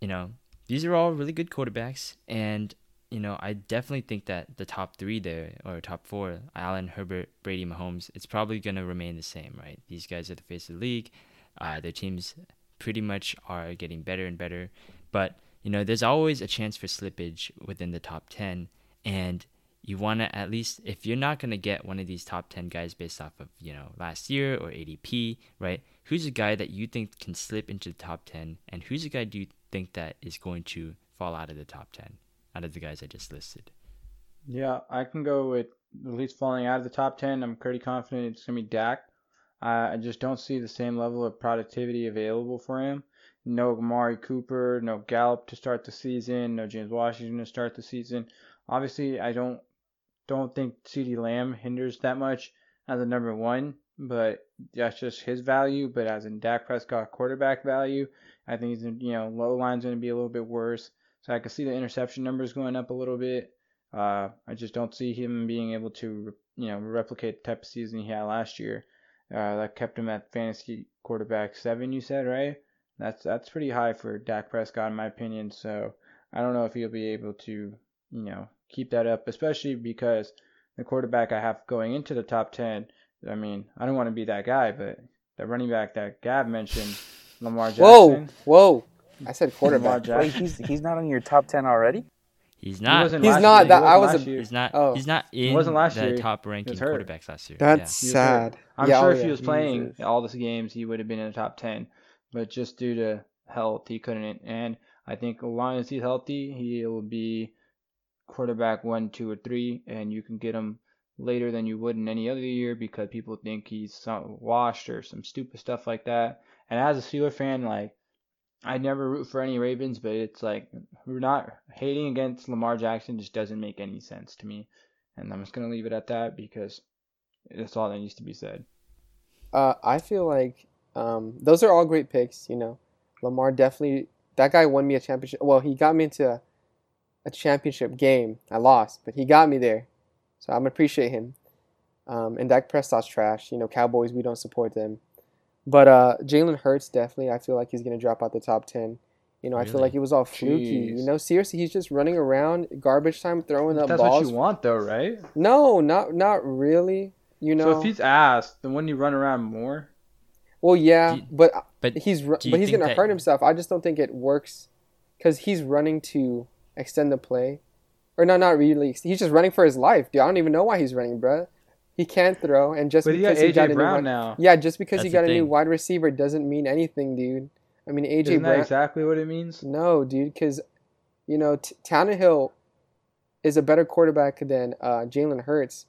you know, these are all really good quarterbacks, and you know, I definitely think that the top three there, or top four, Allen, Herbert, Brady, Mahomes, it's probably going to remain the same, right? These guys are the face of the league. Uh, their teams pretty much are getting better and better. But, you know, there's always a chance for slippage within the top ten. And you want to at least, if you're not going to get one of these top ten guys based off of, you know, last year or A D P, right? Who's a guy that you think can slip into the top ten? And who's a guy do you think that is going to fall out of the top ten? Out of the guys I just listed. Yeah, I can go with at least falling out of the top ten. I'm pretty confident it's going to be Dak. Uh, I just don't see the same level of productivity available for him. No Amari Cooper, no Gallup to start the season, no James Washington to start the season. Obviously, I don't don't think CeeDee Lamb hinders that much as a number one, but that's just his value. But as in Dak Prescott quarterback value, I think he's, you know, low line's going to be a little bit worse. So I can see the interception numbers going up a little bit. Uh, I just don't see him being able to, you know, replicate the type of season he had last year. Uh, that kept him at fantasy quarterback seven, you said, right? That's that's pretty high for Dak Prescott, in my opinion. So I don't know if he'll be able to, you know, keep that up, especially because the quarterback I have going into the top ten, I mean, I don't want to be that guy, but the running back that Gab mentioned, Lamar Jackson. Whoa, whoa. I said quarterback. Wait, he's he's not on your top ten already? He's not. He he's not. That he I was. A, he's not. Oh. He's not in the top ranking quarterbacks last year. That's yeah. sad. I'm yeah, sure oh, if yeah. he was playing all these games, he would have been in the top ten. But just due to health, he couldn't. And I think as long as he's healthy, he will be quarterback one, two, or three, and you can get him later than you would in any other year because people think he's some washed or some stupid stuff like that. And as a Steelers fan, like. I never root for any Ravens, but it's like we're not hating against Lamar Jackson just doesn't make any sense to me. And I'm just going to leave it at that because that's all that needs to be said. Uh, I feel like um, those are all great picks, you know. Lamar definitely – that guy won me a championship – well, he got me into a, a championship game. I lost, but he got me there. So I'm going to appreciate him. Um, and Dak Prescott's trash. You know, Cowboys, we don't support them. But uh, Jalen Hurts, definitely, I feel like he's going to drop out the top ten. You know, really? I feel like it was all fluky. Jeez. You know, seriously, he's just running around, garbage time, throwing up That's balls. That's what you want, though, right? No, not not really. You know. So if he's asked, then wouldn't you run around more? Well, yeah, you, but but he's but he's going to hurt himself. I just don't think it works because he's running to extend the play, or no, not really. He's just running for his life, dude. I don't even know why he's running, bruh. He can throw, and just but because he got, he got a new now. Yeah, just because That's he got a thing. new wide receiver doesn't mean anything, dude. I mean, A J. Isn't that Brown, exactly what it means? No, dude, because you know T- Tannehill is a better quarterback than uh, Jalen Hurts,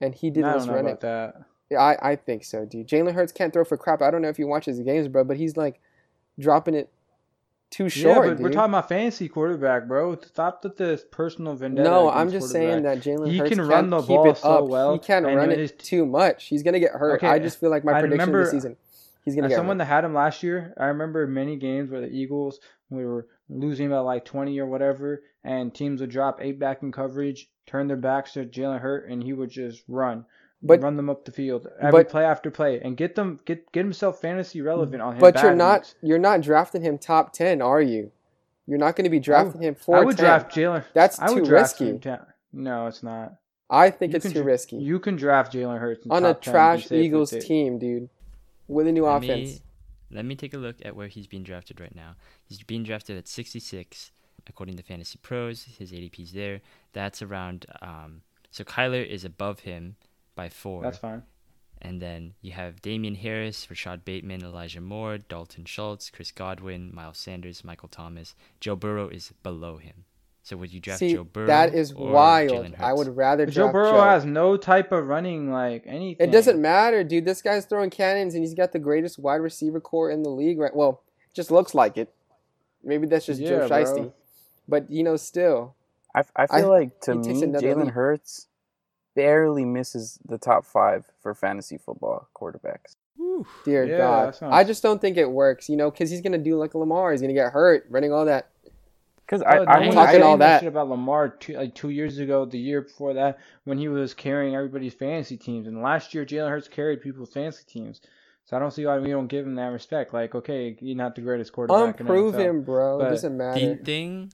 and he did this run it. That. Yeah, I I think so, dude. Jalen Hurts can't throw for crap. I don't know if you watch his games, bro, but he's like dropping it too short. Yeah, but dude. We're talking about fantasy quarterback, bro. Stop with this personal vendetta. No, I'm just saying that Jalen Hurts can run the ball so well. He can't run it too much. He's gonna get hurt. Okay, I just feel like my I prediction remember, this season, he's gonna get someone hurt. Someone that had him last year, I remember many games where the Eagles we were losing by like twenty or whatever, and teams would drop eight back in coverage, turn their backs to Jalen Hurts, and he would just run. But run them up the field every but, play after play, and get them get get himself fantasy relevant on him. But you're not weeks. you're not drafting him top ten, are you? You're not going to be drafting I, him four. I would ten. draft Jalen. That's I would too draft risky. Him no, it's not. I think you it's can, too risky. You can draft Jalen Hurts in on top a trash Eagles team, dude, with a new let offense. Me, let me take a look at where he's being drafted right now. He's being drafted at sixty-six, according to Fantasy Pros. His A D P's there. That's around. Um, so Kyler is above him by four. That's fine. And then you have Damian Harris, Rashad Bateman, Elijah Moore, Dalton Schultz, Chris Godwin, Miles Sanders, Michael Thomas. Joe Burrow is below him. So would you draft See, Joe Burrow? That is or wild. I would rather but draft Joe Burrow. Joe. has no type of running like anything. It doesn't matter, dude. This guy's throwing cannons, and he's got the greatest wide receiver core in the league. Right? Well, just looks like it. Maybe that's just yeah, Joe Shiesty. Bro. But you know, still, I I feel I, like to me, Jalen Hurts barely misses the top five for fantasy football quarterbacks. Whew. Dear yeah, God, sounds... I just don't think it works. You know, because he's gonna do like Lamar. He's gonna get hurt running all that. Because I, oh, I, I talking I all that shit about Lamar two, like two years ago, the year before that, when he was carrying everybody's fantasy teams, and last year Jalen Hurts carried people's fantasy teams. So I don't see why we don't give him that respect. Like, okay, you're not the greatest quarterback. Unprove him, bro. But it doesn't matter. The thing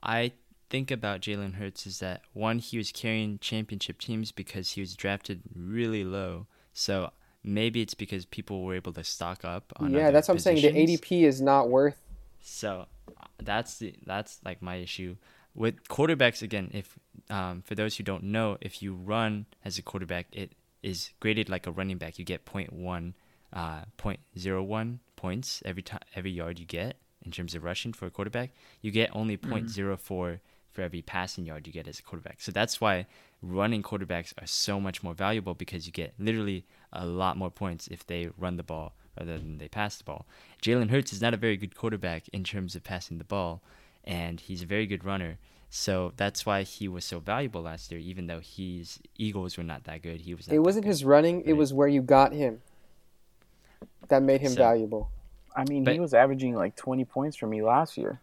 I think about Jalen Hurts is that one, he was carrying championship teams because he was drafted really low. So maybe it's because people were able to stock up on. Yeah, that's what positions. I'm saying. The A D P is not worth. So. That's the that's like my issue with quarterbacks again. If um for those who don't know, if you run as a quarterback, it is graded like a running back. You get point one, uh point zero one points every time every yard you get in terms of rushing for a quarterback. You get only point zero four for every passing yard you get as a quarterback. So that's why running quarterbacks are so much more valuable, because you get literally a lot more points if they run the ball rather than they pass the ball. Jalen Hurts is not a very good quarterback in terms of passing the ball, and he's a very good runner. So that's why he was so valuable last year, even though his Eagles were not that good. He was. It wasn't his running. It was where you got him that made him so, valuable. I mean, but, he was averaging like twenty points for me last year.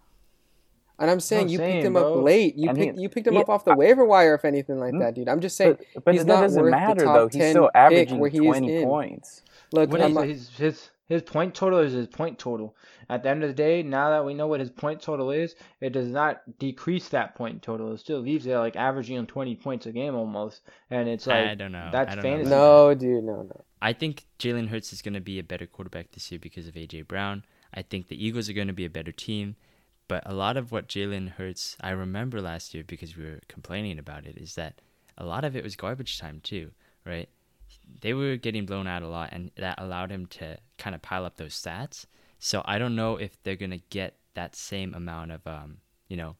And I'm saying I'm you saying, picked him bro. up late. You, pick, he, you picked him he, up off the I, waiver wire, if anything like that, dude. I'm just saying but, but he's not doesn't worth matter, the top though. He's still averaging where he twenty points. Look, I'm, his, his his point total is his point total. At the end of the day, now that we know what his point total is, it does not decrease that point total. It still leaves it like averaging him twenty points a game almost. And it's like I don't know. That's I don't fantasy. Know. No, dude, no, no. I think Jalen Hurts is going to be a better quarterback this year because of A J. Brown. I think the Eagles are going to be a better team. But a lot of what Jalen Hurts, I remember last year because we were complaining about it, is that a lot of it was garbage time too, right? They were getting blown out a lot, and that allowed him to kind of pile up those stats. So I don't know if they're going to get that same amount of, um, you know,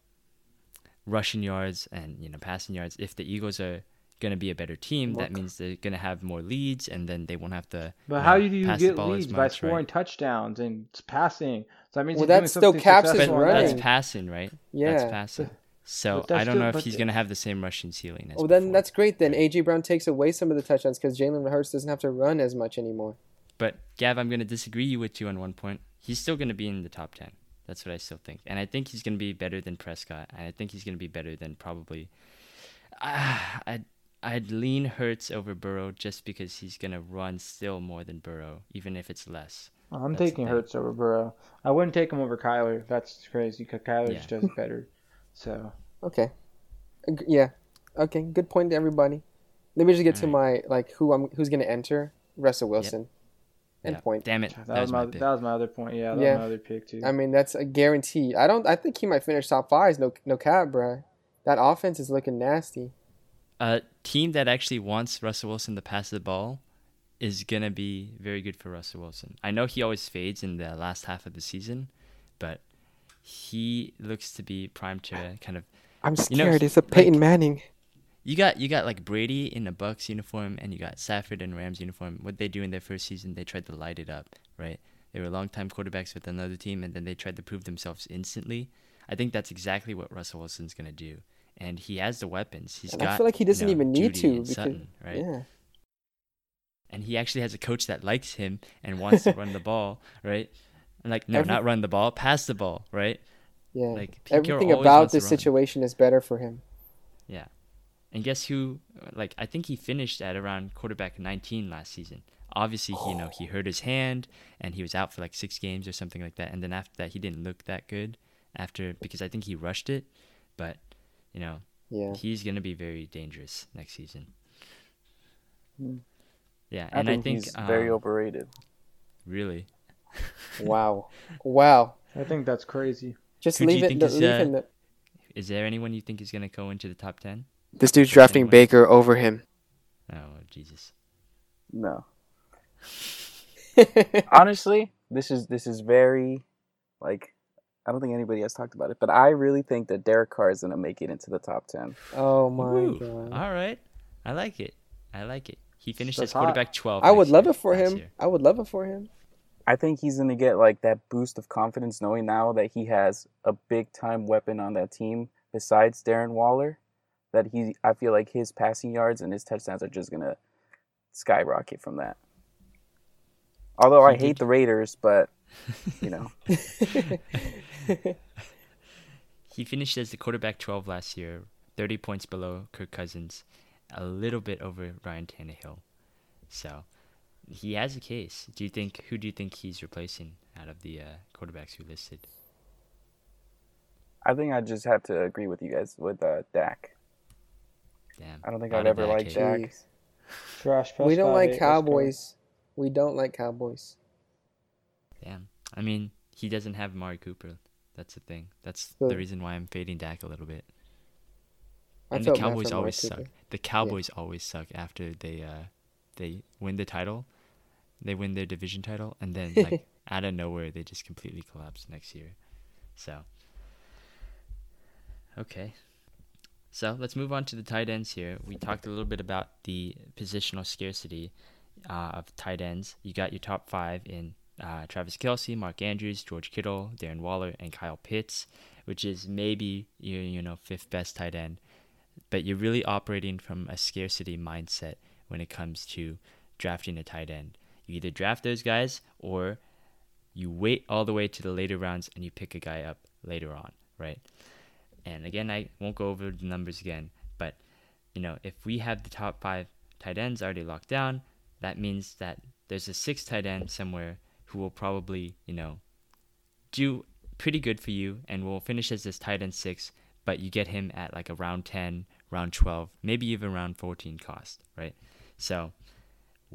rushing yards and, you know, passing yards. If the Eagles are going to be a better team, that means they're going to have more leads, and then they won't have to. But how do you get leads? By scoring touchdowns and passing. So that means well, that's still caps his running. That's passing, right? Yeah. That's passing. So I don't know if he's going to have the same rushing ceiling as well. Well, then that's great. Then A J. Brown takes away some of the touchdowns because Jalen Hurts doesn't have to run as much anymore. But, Gav, I'm going to disagree with you on one point. He's still going to be in the top ten. That's what I still think. And I think he's going to be better than Prescott. And I think he's going to be better than probably uh, – I'd, I'd lean Hurts over Burrow just because he's going to run still more than Burrow, even if it's less. I'm that's taking Hurts over Burrow. I wouldn't take him over Kyler. That's crazy because Kyler's yeah. just better. So okay, yeah, okay. Good point to everybody. Let me just get All to right. my like who I'm who's gonna enter. Russell Wilson. Yep. End yep. point. Damn it, that, that was my, my that was my other point. Yeah, that yeah. was my other pick too. I mean, that's a guarantee. I don't. I think he might finish top five. No, no cap, bro. That offense is looking nasty. A team that actually wants Russell Wilson to pass the ball is gonna be very good for Russell Wilson. I know he always fades in the last half of the season, but. He looks to be primed to kind of. I'm scared. You know, it's a Peyton like, Manning. You got you got like Brady in a Bucs uniform, and you got Stafford in Rams uniform. What they do in their first season, they tried to light it up, right? They were longtime quarterbacks with another team, and then they tried to prove themselves instantly. I think that's exactly what Russell Wilson's gonna do, and he has the weapons. He's and got. I feel like he doesn't you know, even need Judy to. Because, Sutton, right? Yeah. And he actually has a coach that likes him and wants to run the ball, right? Like, no, Every- not run the ball, pass the ball, right? Yeah. Like, everything about this situation is better for him. Yeah. And guess who? Like, I think he finished at around quarterback nineteen last season. Obviously, oh. he, you know, he hurt his hand and he was out for like six games or something like that. And then after that, he didn't look that good after, because I think he rushed it. But, you know, yeah. he's going to be very dangerous next season. Mm. Yeah, and I think, I think he's um, very overrated. Really? Wow. Wow. I think that's crazy. Just Who leave it. The, is, leave uh, the... is there anyone you think is going to go into the top ten? This dude's is drafting anyone? Baker over him. Oh, Jesus. No. Honestly, this is this is very, like, I don't think anybody has talked about it, but I really think that Derek Carr is going to make it into the top ten. Oh, my Ooh. God. All right. I like it. I like it. He finished as quarterback twelve. I would love it for him. I would love it for him. I think he's going to get, like, that boost of confidence knowing now that he has a big-time weapon on that team besides Darren Waller, that he, I feel like his passing yards and his touchdowns are just going to skyrocket from that. Although I hate the Raiders, but, you know. He finished as the quarterback twelve last year, thirty points below Kirk Cousins, a little bit over Ryan Tannehill. So... he has a case. Do you think? Who do you think he's replacing out of the uh, quarterbacks we listed? I think I just have to agree with you guys with uh, Dak. Damn. I don't think I'd ever like Dak. Trash. We don't like Cowboys. We don't like Cowboys. Damn. I mean, he doesn't have Amari Cooper. That's the thing. That's so, the reason why I'm fading Dak a little bit. And the Cowboys always suck. The Cowboys yeah. always suck after they uh, they win the title. They win their division title, and then like out of nowhere, they just completely collapse next year. So, okay. So let's move on to the tight ends here. We talked a little bit about the positional scarcity uh, of tight ends. You got your top five in uh, Travis Kelce, Mark Andrews, George Kittle, Darren Waller, and Kyle Pitts, which is maybe your you know fifth best tight end. But you're really operating from a scarcity mindset when it comes to drafting a tight end. You either draft those guys or you wait all the way to the later rounds and you pick a guy up later on, right? And again, I won't go over the numbers again, but you know, if we have the top five tight ends already locked down, that means that there's a sixth tight end somewhere who will probably, you know, do pretty good for you and will finish as this tight end six, but you get him at like a round ten, round twelve, maybe even round fourteen cost, right? So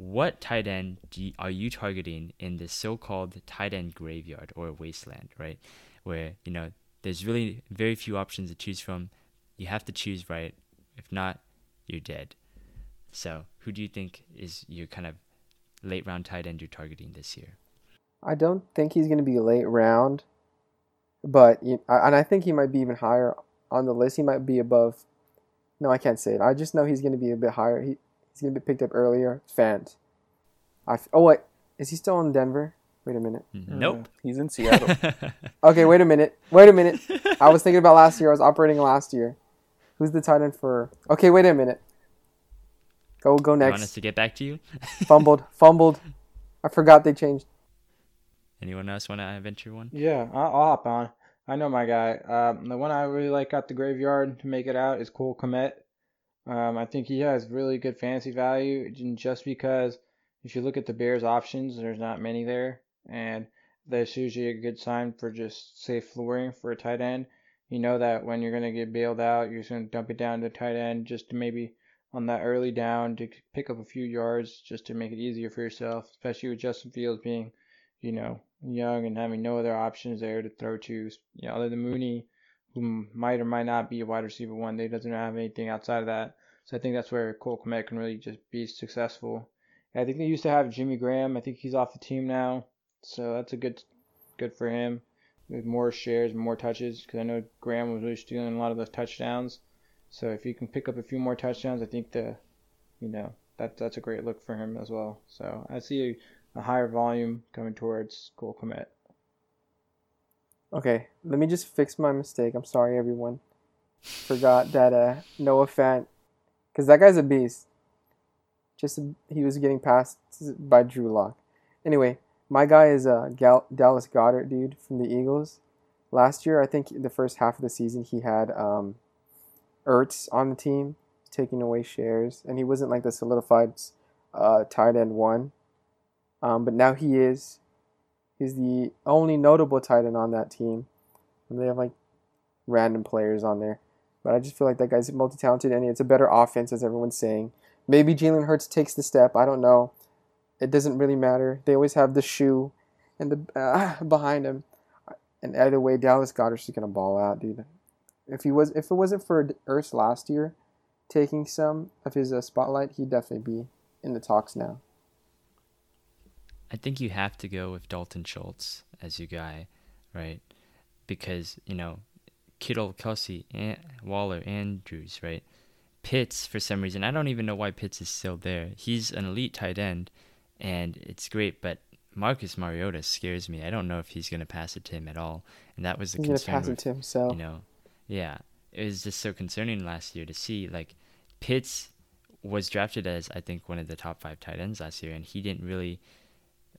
what tight end do you, are you targeting in this so-called tight end graveyard or wasteland, right? Where, you know, there's really very few options to choose from. You have to choose right. If not, you're dead. So who do you think is your kind of late-round tight end you're targeting this year? I don't think he's going to be late-round, but you, and I think he might be even higher on the list. He might be above. No, I can't say it. I just know he's going to be a bit higher. He, He's going to be picked up earlier. Fant. I f- oh, wait. Is he still in Denver? Wait a minute. Nope. Uh, he's in Seattle. Okay, wait a minute. Wait a minute. I was thinking about last year. I was operating last year. Who's the tight end for... Okay, wait a minute. Go go next. You want us to get back to you? Fumbled. Fumbled. I forgot they changed. Anyone else want to venture one? Yeah, I'll hop on. I know my guy. Um, the one I really like out the graveyard to make it out is Cole Kmet. Um, I think he has really good fantasy value just because if you look at the Bears' options, there's not many there. And that's usually a good sign for just safe flooring for a tight end. You know that when you're going to get bailed out, you're just going to dump it down to tight end just to maybe on that early down to pick up a few yards just to make it easier for yourself, especially with Justin Fields being, you know, young and having no other options there to throw to, you know, other than Mooney, who might or might not be a wide receiver one. They doesn't have anything outside of that. So I think that's where Cole Kmet can really just be successful. And I think they used to have Jimmy Graham. I think he's off the team now. So that's a good good for him. With more shares, more touches. Because I know Graham was really stealing a lot of those touchdowns. So if he can pick up a few more touchdowns, I think the, you know, that that's a great look for him as well. So I see a, a higher volume coming towards Cole Kmet. Okay, let me just fix my mistake. I'm sorry, everyone. Forgot that uh, Noah Fant, because that guy's a beast. Just he was getting passed by Drew Lock. Anyway, my guy is a Gal- Dallas Goedert dude from the Eagles. Last year, I think the first half of the season, he had um, Ertz on the team, taking away shares, and he wasn't like the solidified uh, tight end one. Um, but now he is. He's the only notable tight end on that team. And they have like random players on there. But I just feel like that guy's multi-talented, and it's a better offense, as everyone's saying. Maybe Jalen Hurts takes the step. I don't know. It doesn't really matter. They always have the shoe and the uh, behind him. And either way, Dallas Goedert is gonna ball out, dude. If he was, if it wasn't for Ertz last year taking some of his uh, spotlight, he'd definitely be in the talks now. I think you have to go with Dalton Schultz as your guy, right? Because, you know, Kittle, Kelce, and Waller, Andrews, right? Pitts, for some reason, I don't even know why Pitts is still there. He's an elite tight end, and it's great, but Marcus Mariota scares me. I don't know if he's going to pass it to him at all, and that was the he's concern. He's going to pass it to himself. You know, yeah, it was just so concerning last year to see, like, Pitts was drafted as, I think, one of the top five tight ends last year, and he didn't really,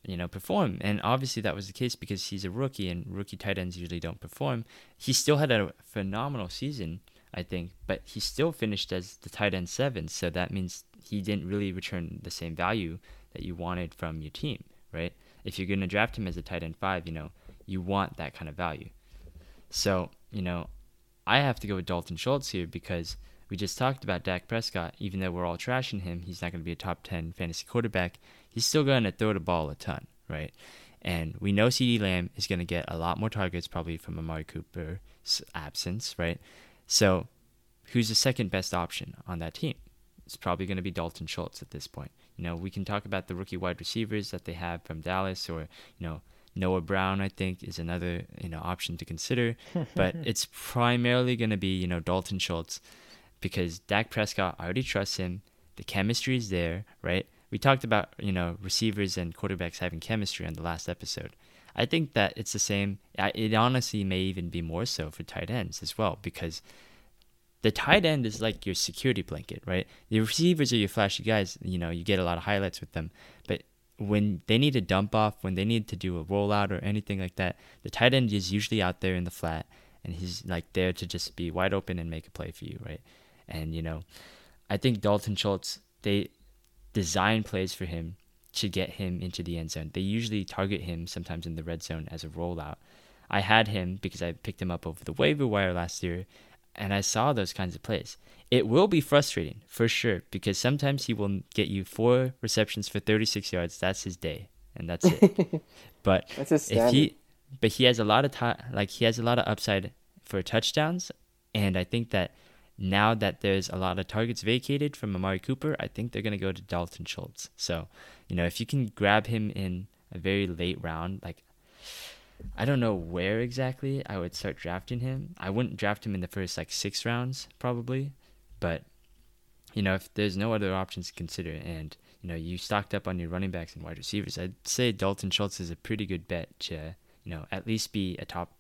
you know, perform. And obviously that was the case because he's a rookie, and rookie tight ends usually don't perform. He still had a phenomenal season, I think, but he still finished as the tight end seven, so that means he didn't really return the same value that you wanted from your team, right? If you're going to draft him as a tight end five, you know, you want that kind of value. So, you know, I have to go with Dalton Schultz here because we just talked about Dak Prescott. Even though we're all trashing him, he's not going to be a top ten fantasy quarterback. He's still going to throw the ball a ton, right? And we know CeeDee Lamb is going to get a lot more targets probably from Amari Cooper's absence, right? So who's the second best option on that team? It's probably going to be Dalton Schultz at this point. You know, we can talk about the rookie wide receivers that they have from Dallas, or, you know, Noah Brown, I think, is another, you know, option to consider. But it's primarily going to be, you know, Dalton Schultz, because Dak Prescott, I already trust him. The chemistry is there, right? We talked about, you know, receivers and quarterbacks having chemistry on the last episode. I think that it's the same. It honestly may even be more so for tight ends as well, because the tight end is like your security blanket, right? The receivers are your flashy guys. You know, you get a lot of highlights with them. But when they need a dump off, when they need to do a rollout or anything like that, the tight end is usually out there in the flat, and he's like there to just be wide open and make a play for you, right? And, you know, I think Dalton Schultz, they design plays for him to get him into the end zone. They usually target him sometimes in the red zone as a rollout. I had him because I picked him up over the waiver wire last year, and I saw those kinds of plays. It will be frustrating, for sure, because sometimes he will get you four receptions for thirty-six yards. That's his day, and that's it. But that's his if he, but he has a lot of t- like he has a lot of upside for touchdowns, and I think that now that there's a lot of targets vacated from Amari Cooper, I think they're going to go to Dalton Schultz. So, you know, if you can grab him in a very late round, like, I don't know where exactly I would start drafting him. I wouldn't draft him in the first, like, six rounds, probably. But, you know, if there's no other options to consider and, you know, you stocked up on your running backs and wide receivers, I'd say Dalton Schultz is a pretty good bet to, you know, at least be a top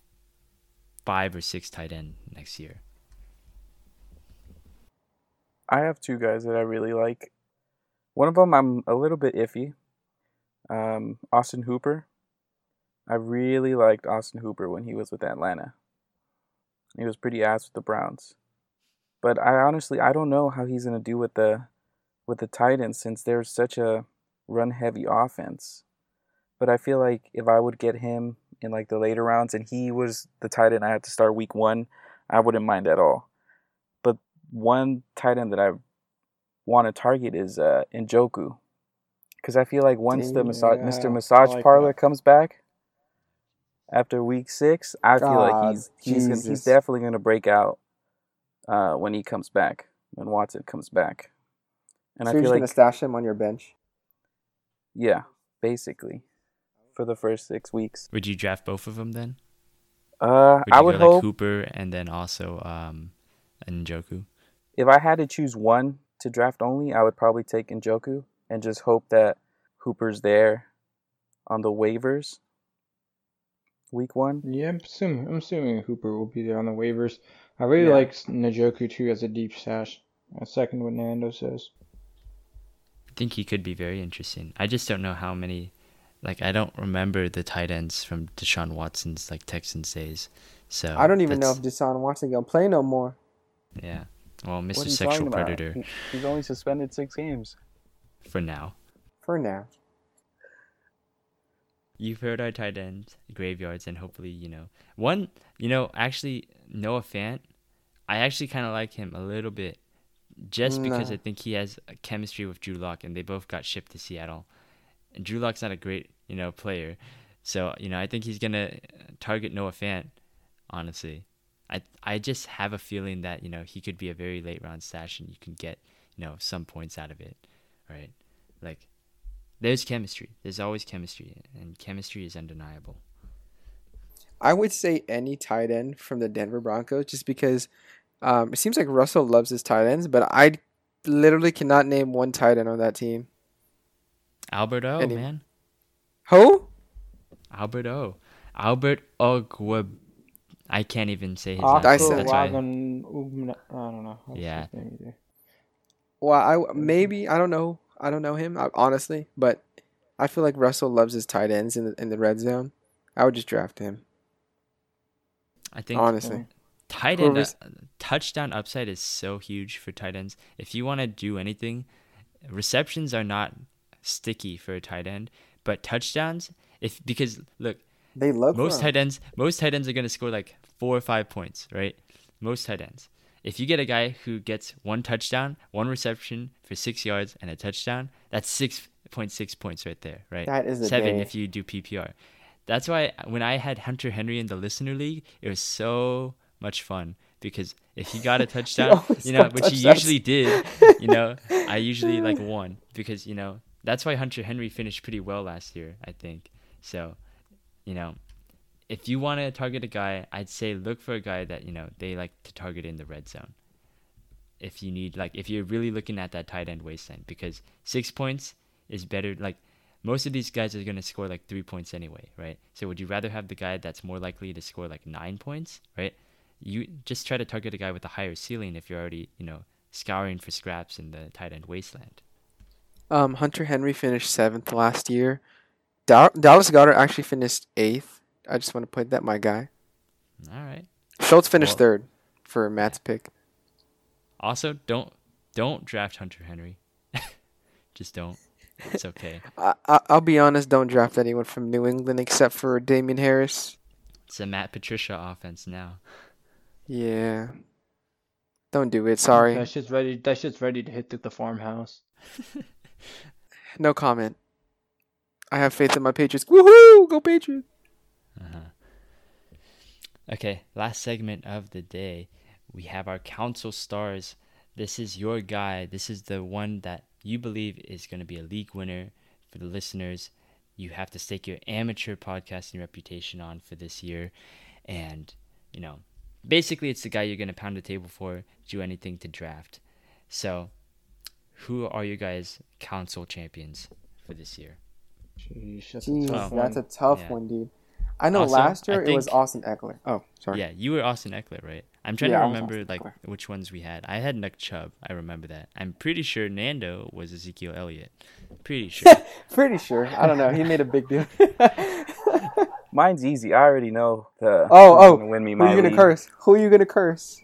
five or six tight end next year. I have two guys that I really like. One of them I'm a little bit iffy. Um, Austin Hooper. I really liked Austin Hooper when he was with Atlanta. He was pretty ass with the Browns. But I honestly, I don't know how he's going to do with the with the Titans, since they're such a run-heavy offense. But I feel like if I would get him in like the later rounds and he was the tight end I had to start week one, I wouldn't mind at all. One tight end that I want to target is uh, Njoku, because I feel like once Dude, the massa- yeah. Mister Massage like Parlor that. comes back after week six, I feel oh, like he's he's, gonna, he's definitely going to break out uh, when he comes back, when Watson comes back. And so I feel you're like going to stash him on your bench? Yeah, basically, for the first six weeks. Would you draft both of them then? Uh, would you I would go, like, hope Cooper and then also um, Njoku. If I had to choose one to draft only, I would probably take Njoku and just hope that Hooper's there on the waivers week one. Yeah, I'm assuming, I'm assuming Hooper will be there on the waivers. I really yeah. like Njoku, too, as a deep stash. I second what Nando says. I think he could be very interesting. I just don't know how many. Like, I don't remember the tight ends from Deshaun Watson's, like, Texans days. So I don't even that's... know if Deshaun Watson going to play no more. Yeah. Well, Mister Sexual Predator. About? He's only suspended six games. For now. For now. You've heard our tight ends, graveyards, and hopefully, you know. One, you know, actually, Noah Fant, I actually kind of like him a little bit. Just no. because I think he has a chemistry with Drew Lock, and they both got shipped to Seattle. And Drew Lock's not a great, you know, player. So, you know, I think he's going to target Noah Fant, honestly. I I just have a feeling that, you know, he could be a very late round stash, and you can get, you know, some points out of it, right? Like, there's chemistry. There's always chemistry, and chemistry is undeniable. I would say any tight end from the Denver Broncos, just because um, it seems like Russell loves his tight ends, but I literally cannot name one tight end on that team. Albert O, any- man. Who? Albert O. Albert Okweb. I can't even say his name. That's why. I don't know. That's yeah. Well, I maybe I don't know. I don't know him I, honestly, but I feel like Russell loves his tight ends in the in the red zone. I would just draft him. I think honestly, tight end uh, touchdown upside is so huge for tight ends. If you want to do anything, receptions are not sticky for a tight end, but touchdowns, if because look. They love most runs. tight ends. Most tight ends are going to score like four or five points, right? Most tight ends. If you get a guy who gets one touchdown, one reception for six yards, and a touchdown, that's six point six points right there, right? That is a seven day. If you do P P R. That's why when I had Hunter Henry in the listener league, it was so much fun because if he got a touchdown, you know, which touchdowns. he usually did, you know, I usually like won because you know that's why Hunter Henry finished pretty well last year, I think. So. You know, if you want to target a guy, I'd say look for a guy that, you know, they like to target in the red zone. If you need, like, if you're really looking at that tight end wasteland, because six points is better. Like, most of these guys are going to score, like, three points anyway, right? So would you rather have the guy that's more likely to score, like, nine points, right? You just try to target a guy with a higher ceiling if you're already, you know, scouring for scraps in the tight end wasteland. Um, Hunter Henry finished seventh last year. Dallas Goedert actually finished eighth. I just want to point that, my guy. All right. Schultz finished well, third for Matt's pick. Also, don't don't draft Hunter Henry. Just don't. It's okay. I, I, I'll be honest. Don't draft anyone from New England except for Damian Harris. It's a Matt Patricia offense now. Yeah. Don't do it. Sorry. That shit's ready. That shit's ready to hit through the farmhouse. No comment. I have faith in my Patriots. Woohoo! Go Patriots! Uh-huh. Okay, last segment of the day. We have our Council Stars. This is your guy. This is the one that you believe is going to be a league winner for the listeners. You have to stake your amateur podcasting reputation on for this year. And, you know, basically it's the guy you're going to pound the table for, do anything to draft. So, who are your guys' Council champions for this year? Jeez, that's, Jeez, a tough that's a tough yeah. one, dude. I know also, last year think, it was Austin Eckler. Oh, sorry. Yeah, you were Austin Eckler, right? I'm trying yeah, to remember like Eckler. which ones we had. I had Nick Chubb. I remember that. I'm pretty sure Nando was Ezekiel Elliott. Pretty sure. pretty sure. I don't know. He made a big deal. Mine's easy. I already know. The, oh, oh. Gonna win me who are you gonna league. curse? Who are you gonna curse?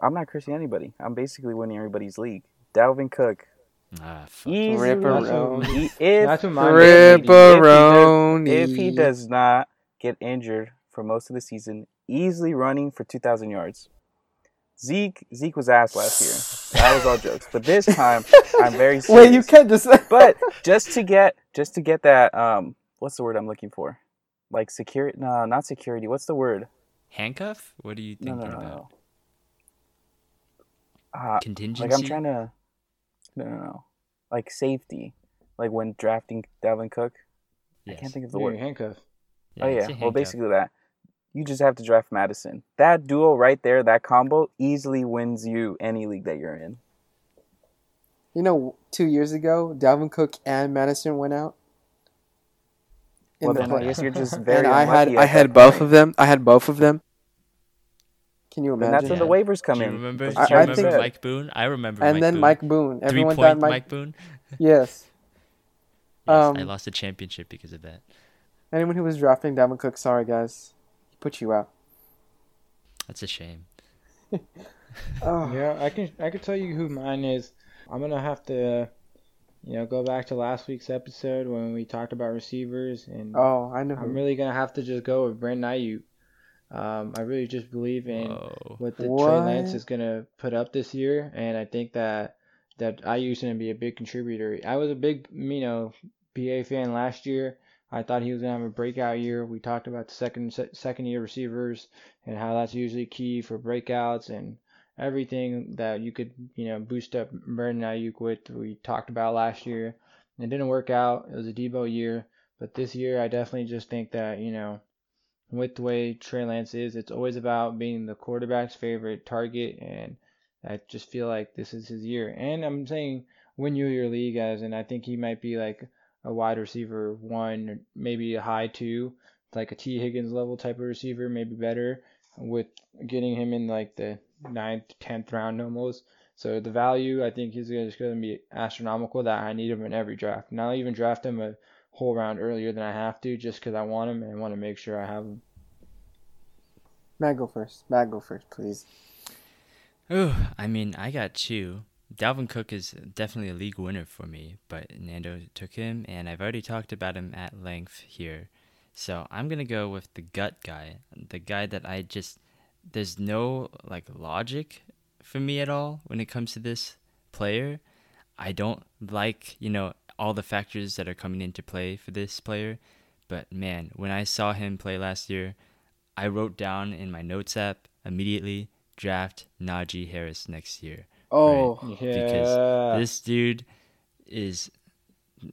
I'm not cursing anybody. I'm basically winning everybody's league. Dalvin Cook. Ah, Ripperoni. If, Ripperoni. If, if he does not get injured for most of the season, easily running for two thousand yards. Zeke Zeke was ass last year. That was all jokes. But this time, I'm very serious. Wait, you can't just... But just to get just to get that, um, what's the word I'm looking for? Like security? No, not security. What's the word? Handcuff? What do you think no, no, no, about? No. Uh, Contingency? Like I'm trying to... No, no, no. Like safety. Like when drafting Dalvin Cook. Yes. I can't think of the yeah, word. Handcuff. Yeah, oh, yeah. Handcuff. Well, basically that. You just have to draft Madison. That duo right there, that combo, easily wins you any league that you're in. You know, two years ago, Dalvin Cook and Madison went out. In well, the then play. I guess you're just very and I had, I had both of them. I had both of them. Can you imagine? And that's when yeah. the waivers come in. Do you remember, do you I, remember I think, Mike Boone? I remember and Mike then Boone. Mike Boone. Everyone Three-point Mike... Mike Boone? Yes. yes um, I lost a championship because of that. Anyone who was drafting Dalvin Cook, sorry, guys. He put you out. That's a shame. Oh. Yeah, I can I can tell you who mine is. I'm gonna have to, you know, go back to last week's episode when we talked about receivers, and oh, I know. I'm really gonna have to just go with Brandon Aiyuk. Um, I really just believe in Whoa. what the what? Trey Lance is gonna put up this year, and I think that that Ayuk's gonna be a big contributor. I was a big, you know, B A fan last year. I thought he was gonna have a breakout year. We talked about the second se- second year receivers and how that's usually key for breakouts and everything that you could, you know, boost up Brandon Aiyuk with. We talked about last year. It didn't work out. It was a Debo year, but this year I definitely just think that, you know, with the way Trey Lance is, it's always about being the quarterback's favorite target, and I just feel like this is his year. And I'm saying win you your league as, and I think he might be like a wide receiver one, maybe a high two, like a T. Higgins level type of receiver, maybe better, with getting him in like the ninth, tenth round almost. So the value, I think he's just going to be astronomical, that I need him in every draft. And I'll even draft him a whole round earlier than I have to, just because I want him and I want to make sure I have him. Matt, go first. Matt, go first, please. Ooh, I mean, I got two. Dalvin Cook is definitely a league winner for me, but Nando took him, and I've already talked about him at length here. So I'm going to go with the gut guy, the guy that I just, there's no like logic for me at all when it comes to this player. I don't like, you know, all the factors that are coming into play for this player, but man, when I saw him play last year, I wrote down in my notes app immediately, draft Najee Harris next year. Oh, right? Yeah. Because this dude is,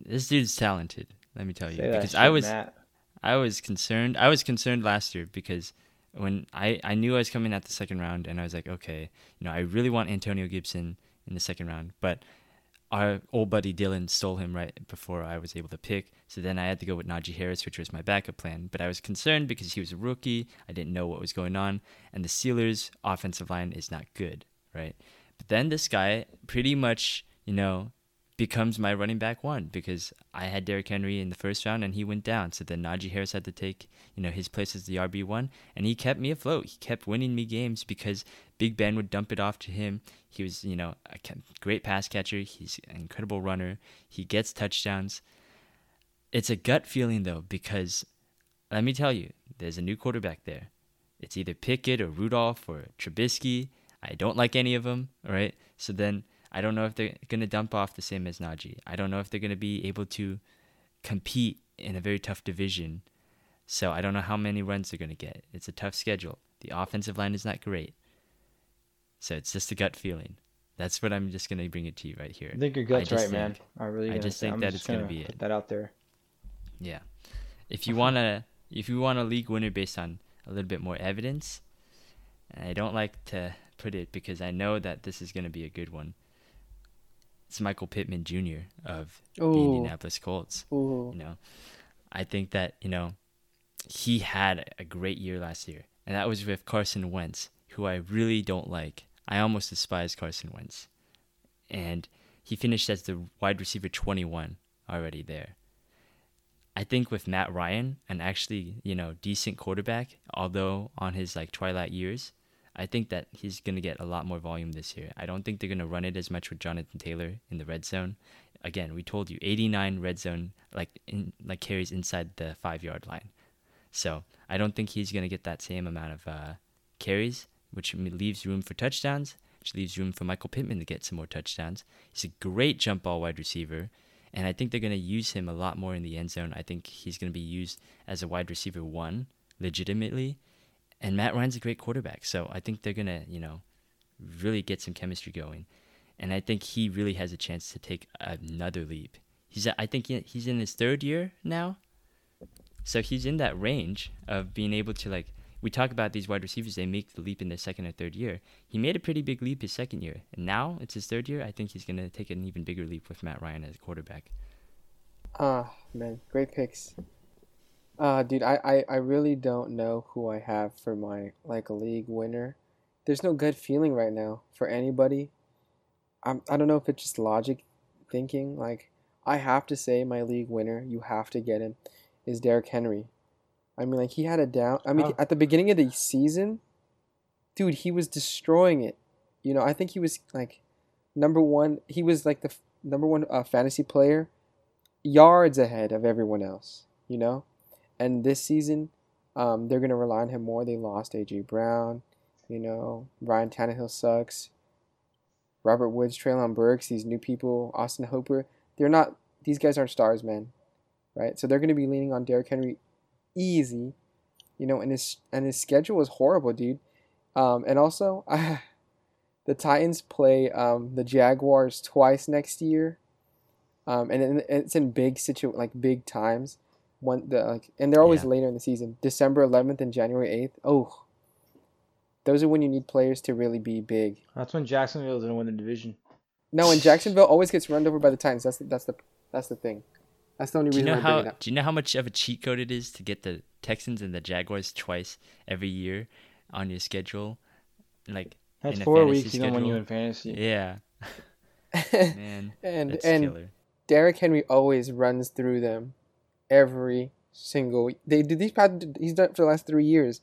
this dude's talented, let me tell you. Say because I was, Matt. I was concerned. I was concerned last year because when I, I knew I was coming at the second round, and I was like, okay, you know, I really want Antonio Gibson in the second round, but our old buddy Dylan stole him right before I was able to pick. So then I had to go with Najee Harris, which was my backup plan. But I was concerned because he was a rookie. I didn't know what was going on. And the Steelers' offensive line is not good, right? But then this guy pretty much, you know, becomes my running back one because I had Derrick Henry in the first round and he went down. So then Najee Harris had to take, you know, his place as the R B one. And he kept me afloat. He kept winning me games because Big Ben would dump it off to him. He was, you know, a great pass catcher. He's an incredible runner. He gets touchdowns. It's a gut feeling, though, because let me tell you, there's a new quarterback there. It's either Pickett or Rudolph or Trubisky. I don't like any of them, all right? So then I don't know if they're going to dump off the same as Najee. I don't know if they're going to be able to compete in a very tough division. So I don't know how many runs they're going to get. It's a tough schedule. The offensive line is not great. So it's just a gut feeling. That's what I'm just going to bring it to you right here. I think your gut's right, think, man. I really I just think I'm that just it's going to be it. That out there. Yeah. If you want to if you want a league winner based on a little bit more evidence, I don't like to put it because I know that this is going to be a good one. It's Michael Pittman Junior of Ooh. the Indianapolis Colts. Ooh. You know, I think that, you know, he had a great year last year, and that was with Carson Wentz, who I really don't like. I almost despise Carson Wentz, and he finished as the wide receiver twenty-one already there. I think with Matt Ryan, an actually, you know, decent quarterback, although on his like twilight years, I think that he's going to get a lot more volume this year. I don't think they're going to run it as much with Jonathan Taylor in the red zone. Again, we told you eighty-nine red zone like in, like carries inside the five-yard line. So I don't think he's going to get that same amount of uh, carries, which leaves room for touchdowns, which leaves room for Michael Pittman to get some more touchdowns. He's a great jump ball wide receiver, and I think they're going to use him a lot more in the end zone. I think he's going to be used as a wide receiver one legitimately. And Matt Ryan's a great quarterback, so I think they're going to, you know, really get some chemistry going. And I think he really has a chance to take another leap. He's, I think he's in his third year now, so he's in that range of being able to, like, we talk about these wide receivers, they make the leap in their second or third year. He made a pretty big leap his second year, and now it's his third year. I think he's going to take an even bigger leap with Matt Ryan as a quarterback. Ah, man, great picks. Uh, dude, I, I, I really don't know who I have for my, like, a league winner. There's no good feeling right now for anybody. I'm, I don't know if it's just logic thinking. Like, I have to say my league winner, you have to get him, is Derrick Henry. I mean, like, he had a down... I mean, oh. at the beginning of the season, dude, he was destroying it. you know, I think he was like number one. He was like the f- number one uh, fantasy player, yards ahead of everyone else, you know. And this season, um, they're going to rely on him more. They lost A J. Brown, you know. Ryan Tannehill sucks. Robert Woods, Treylon Burks, these new people, Austin Hooper. They're not, these guys aren't stars, man, right? So they're going to be leaning on Derrick Henry easy, you know, and his and his schedule is horrible, dude. Um, and also, uh, the Titans play um, the Jaguars twice next year, um, and, and it's in big situ like big times. One the like, and they're always yeah. later in the season, December eleventh and January eighth. Oh, those are when you need players to really be big. That's when Jacksonville's gonna win the division. No, and Jacksonville always gets run over by the Titans. That's the, that's the that's the thing. That's the only do reason. You know I'm how, do you know how much of a cheat code it is to get the Texans and the Jaguars twice every year on your schedule? Like that's in four weeks. Schedule. You don't win you in fantasy. Yeah, man. and that's and killer. Derrick Henry always runs through them every single. They do these. He's done it for the last three years.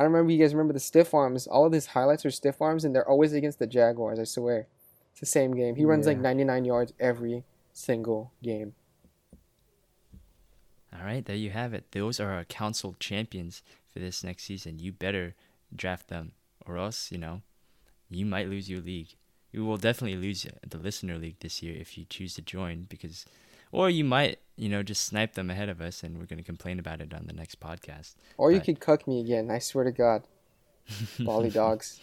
I remember you guys remember the stiff arms. All of his highlights are stiff arms, and they're always against the Jaguars. I swear. It's the same game. He runs yeah. like ninety-nine yards every single game. All right, there you have it. Those are our council champions for this next season. You better draft them, or else, you know, you might lose your league. You will definitely lose the listener league this year if you choose to join, because, or you might, you know, just snipe them ahead of us, and we're going to complain about it on the next podcast. Or but... you could cuck me again. I swear to God. Bally dogs.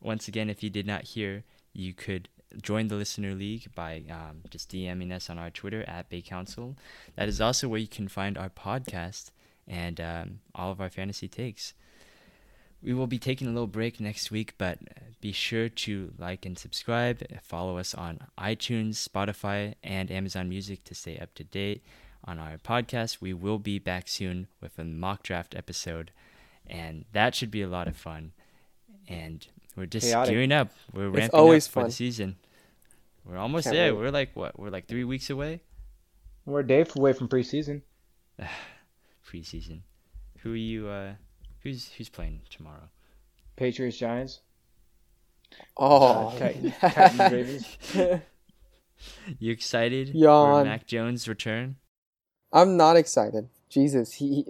Once again, if you did not hear, you could join the Listener League by um, just DMing us on our Twitter at Bay Council. That is also where you can find our podcast and um, all of our fantasy takes. We will be taking a little break next week, but be sure to like and subscribe. Follow us on iTunes, Spotify, and Amazon Music to stay up to date on our podcast. We will be back soon with a mock draft episode, and that should be a lot of fun. And we're just chaotic. Gearing up. We're it's ramping always up for fun. The season. We're almost Can't there. Wait. We're like, what? We're like three weeks away? We're a day away from preseason. Preseason. Who are you, uh, who's who's playing tomorrow? Patriots, Giants. Oh. Uh, Titans, Titans, Ravens. You excited Yawn. for Mac Jones' return? I'm not excited. Jesus. he.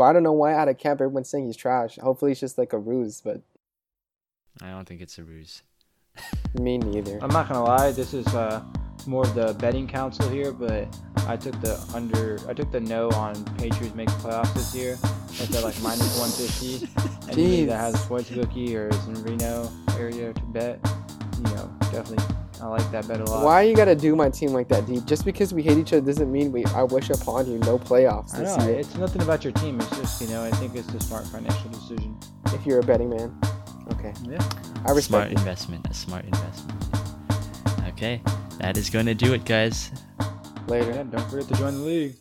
I don't know why out of camp everyone's saying he's trash. Hopefully it's just like a ruse, but. I don't think it's a ruse. Me neither. I'm not gonna lie. This is uh, more of the betting council here, but I took the under. I took the no on Patriots making playoffs this year. That's at like minus one fifty. Anybody that has a sports bookie or is in Reno area to bet, you know, definitely. I like that bet a lot. Why you gotta do my team like that, D? Just because we hate each other doesn't mean we. I wish upon you no playoffs. I know. This year. It's nothing about your team. It's just, you know, I think it's the smart financial decision. If you're a betting man. Okay. Yeah. I respect smart it. investment. A smart investment. Okay. That is going to do it, guys. Later. Yeah, don't forget to join the league.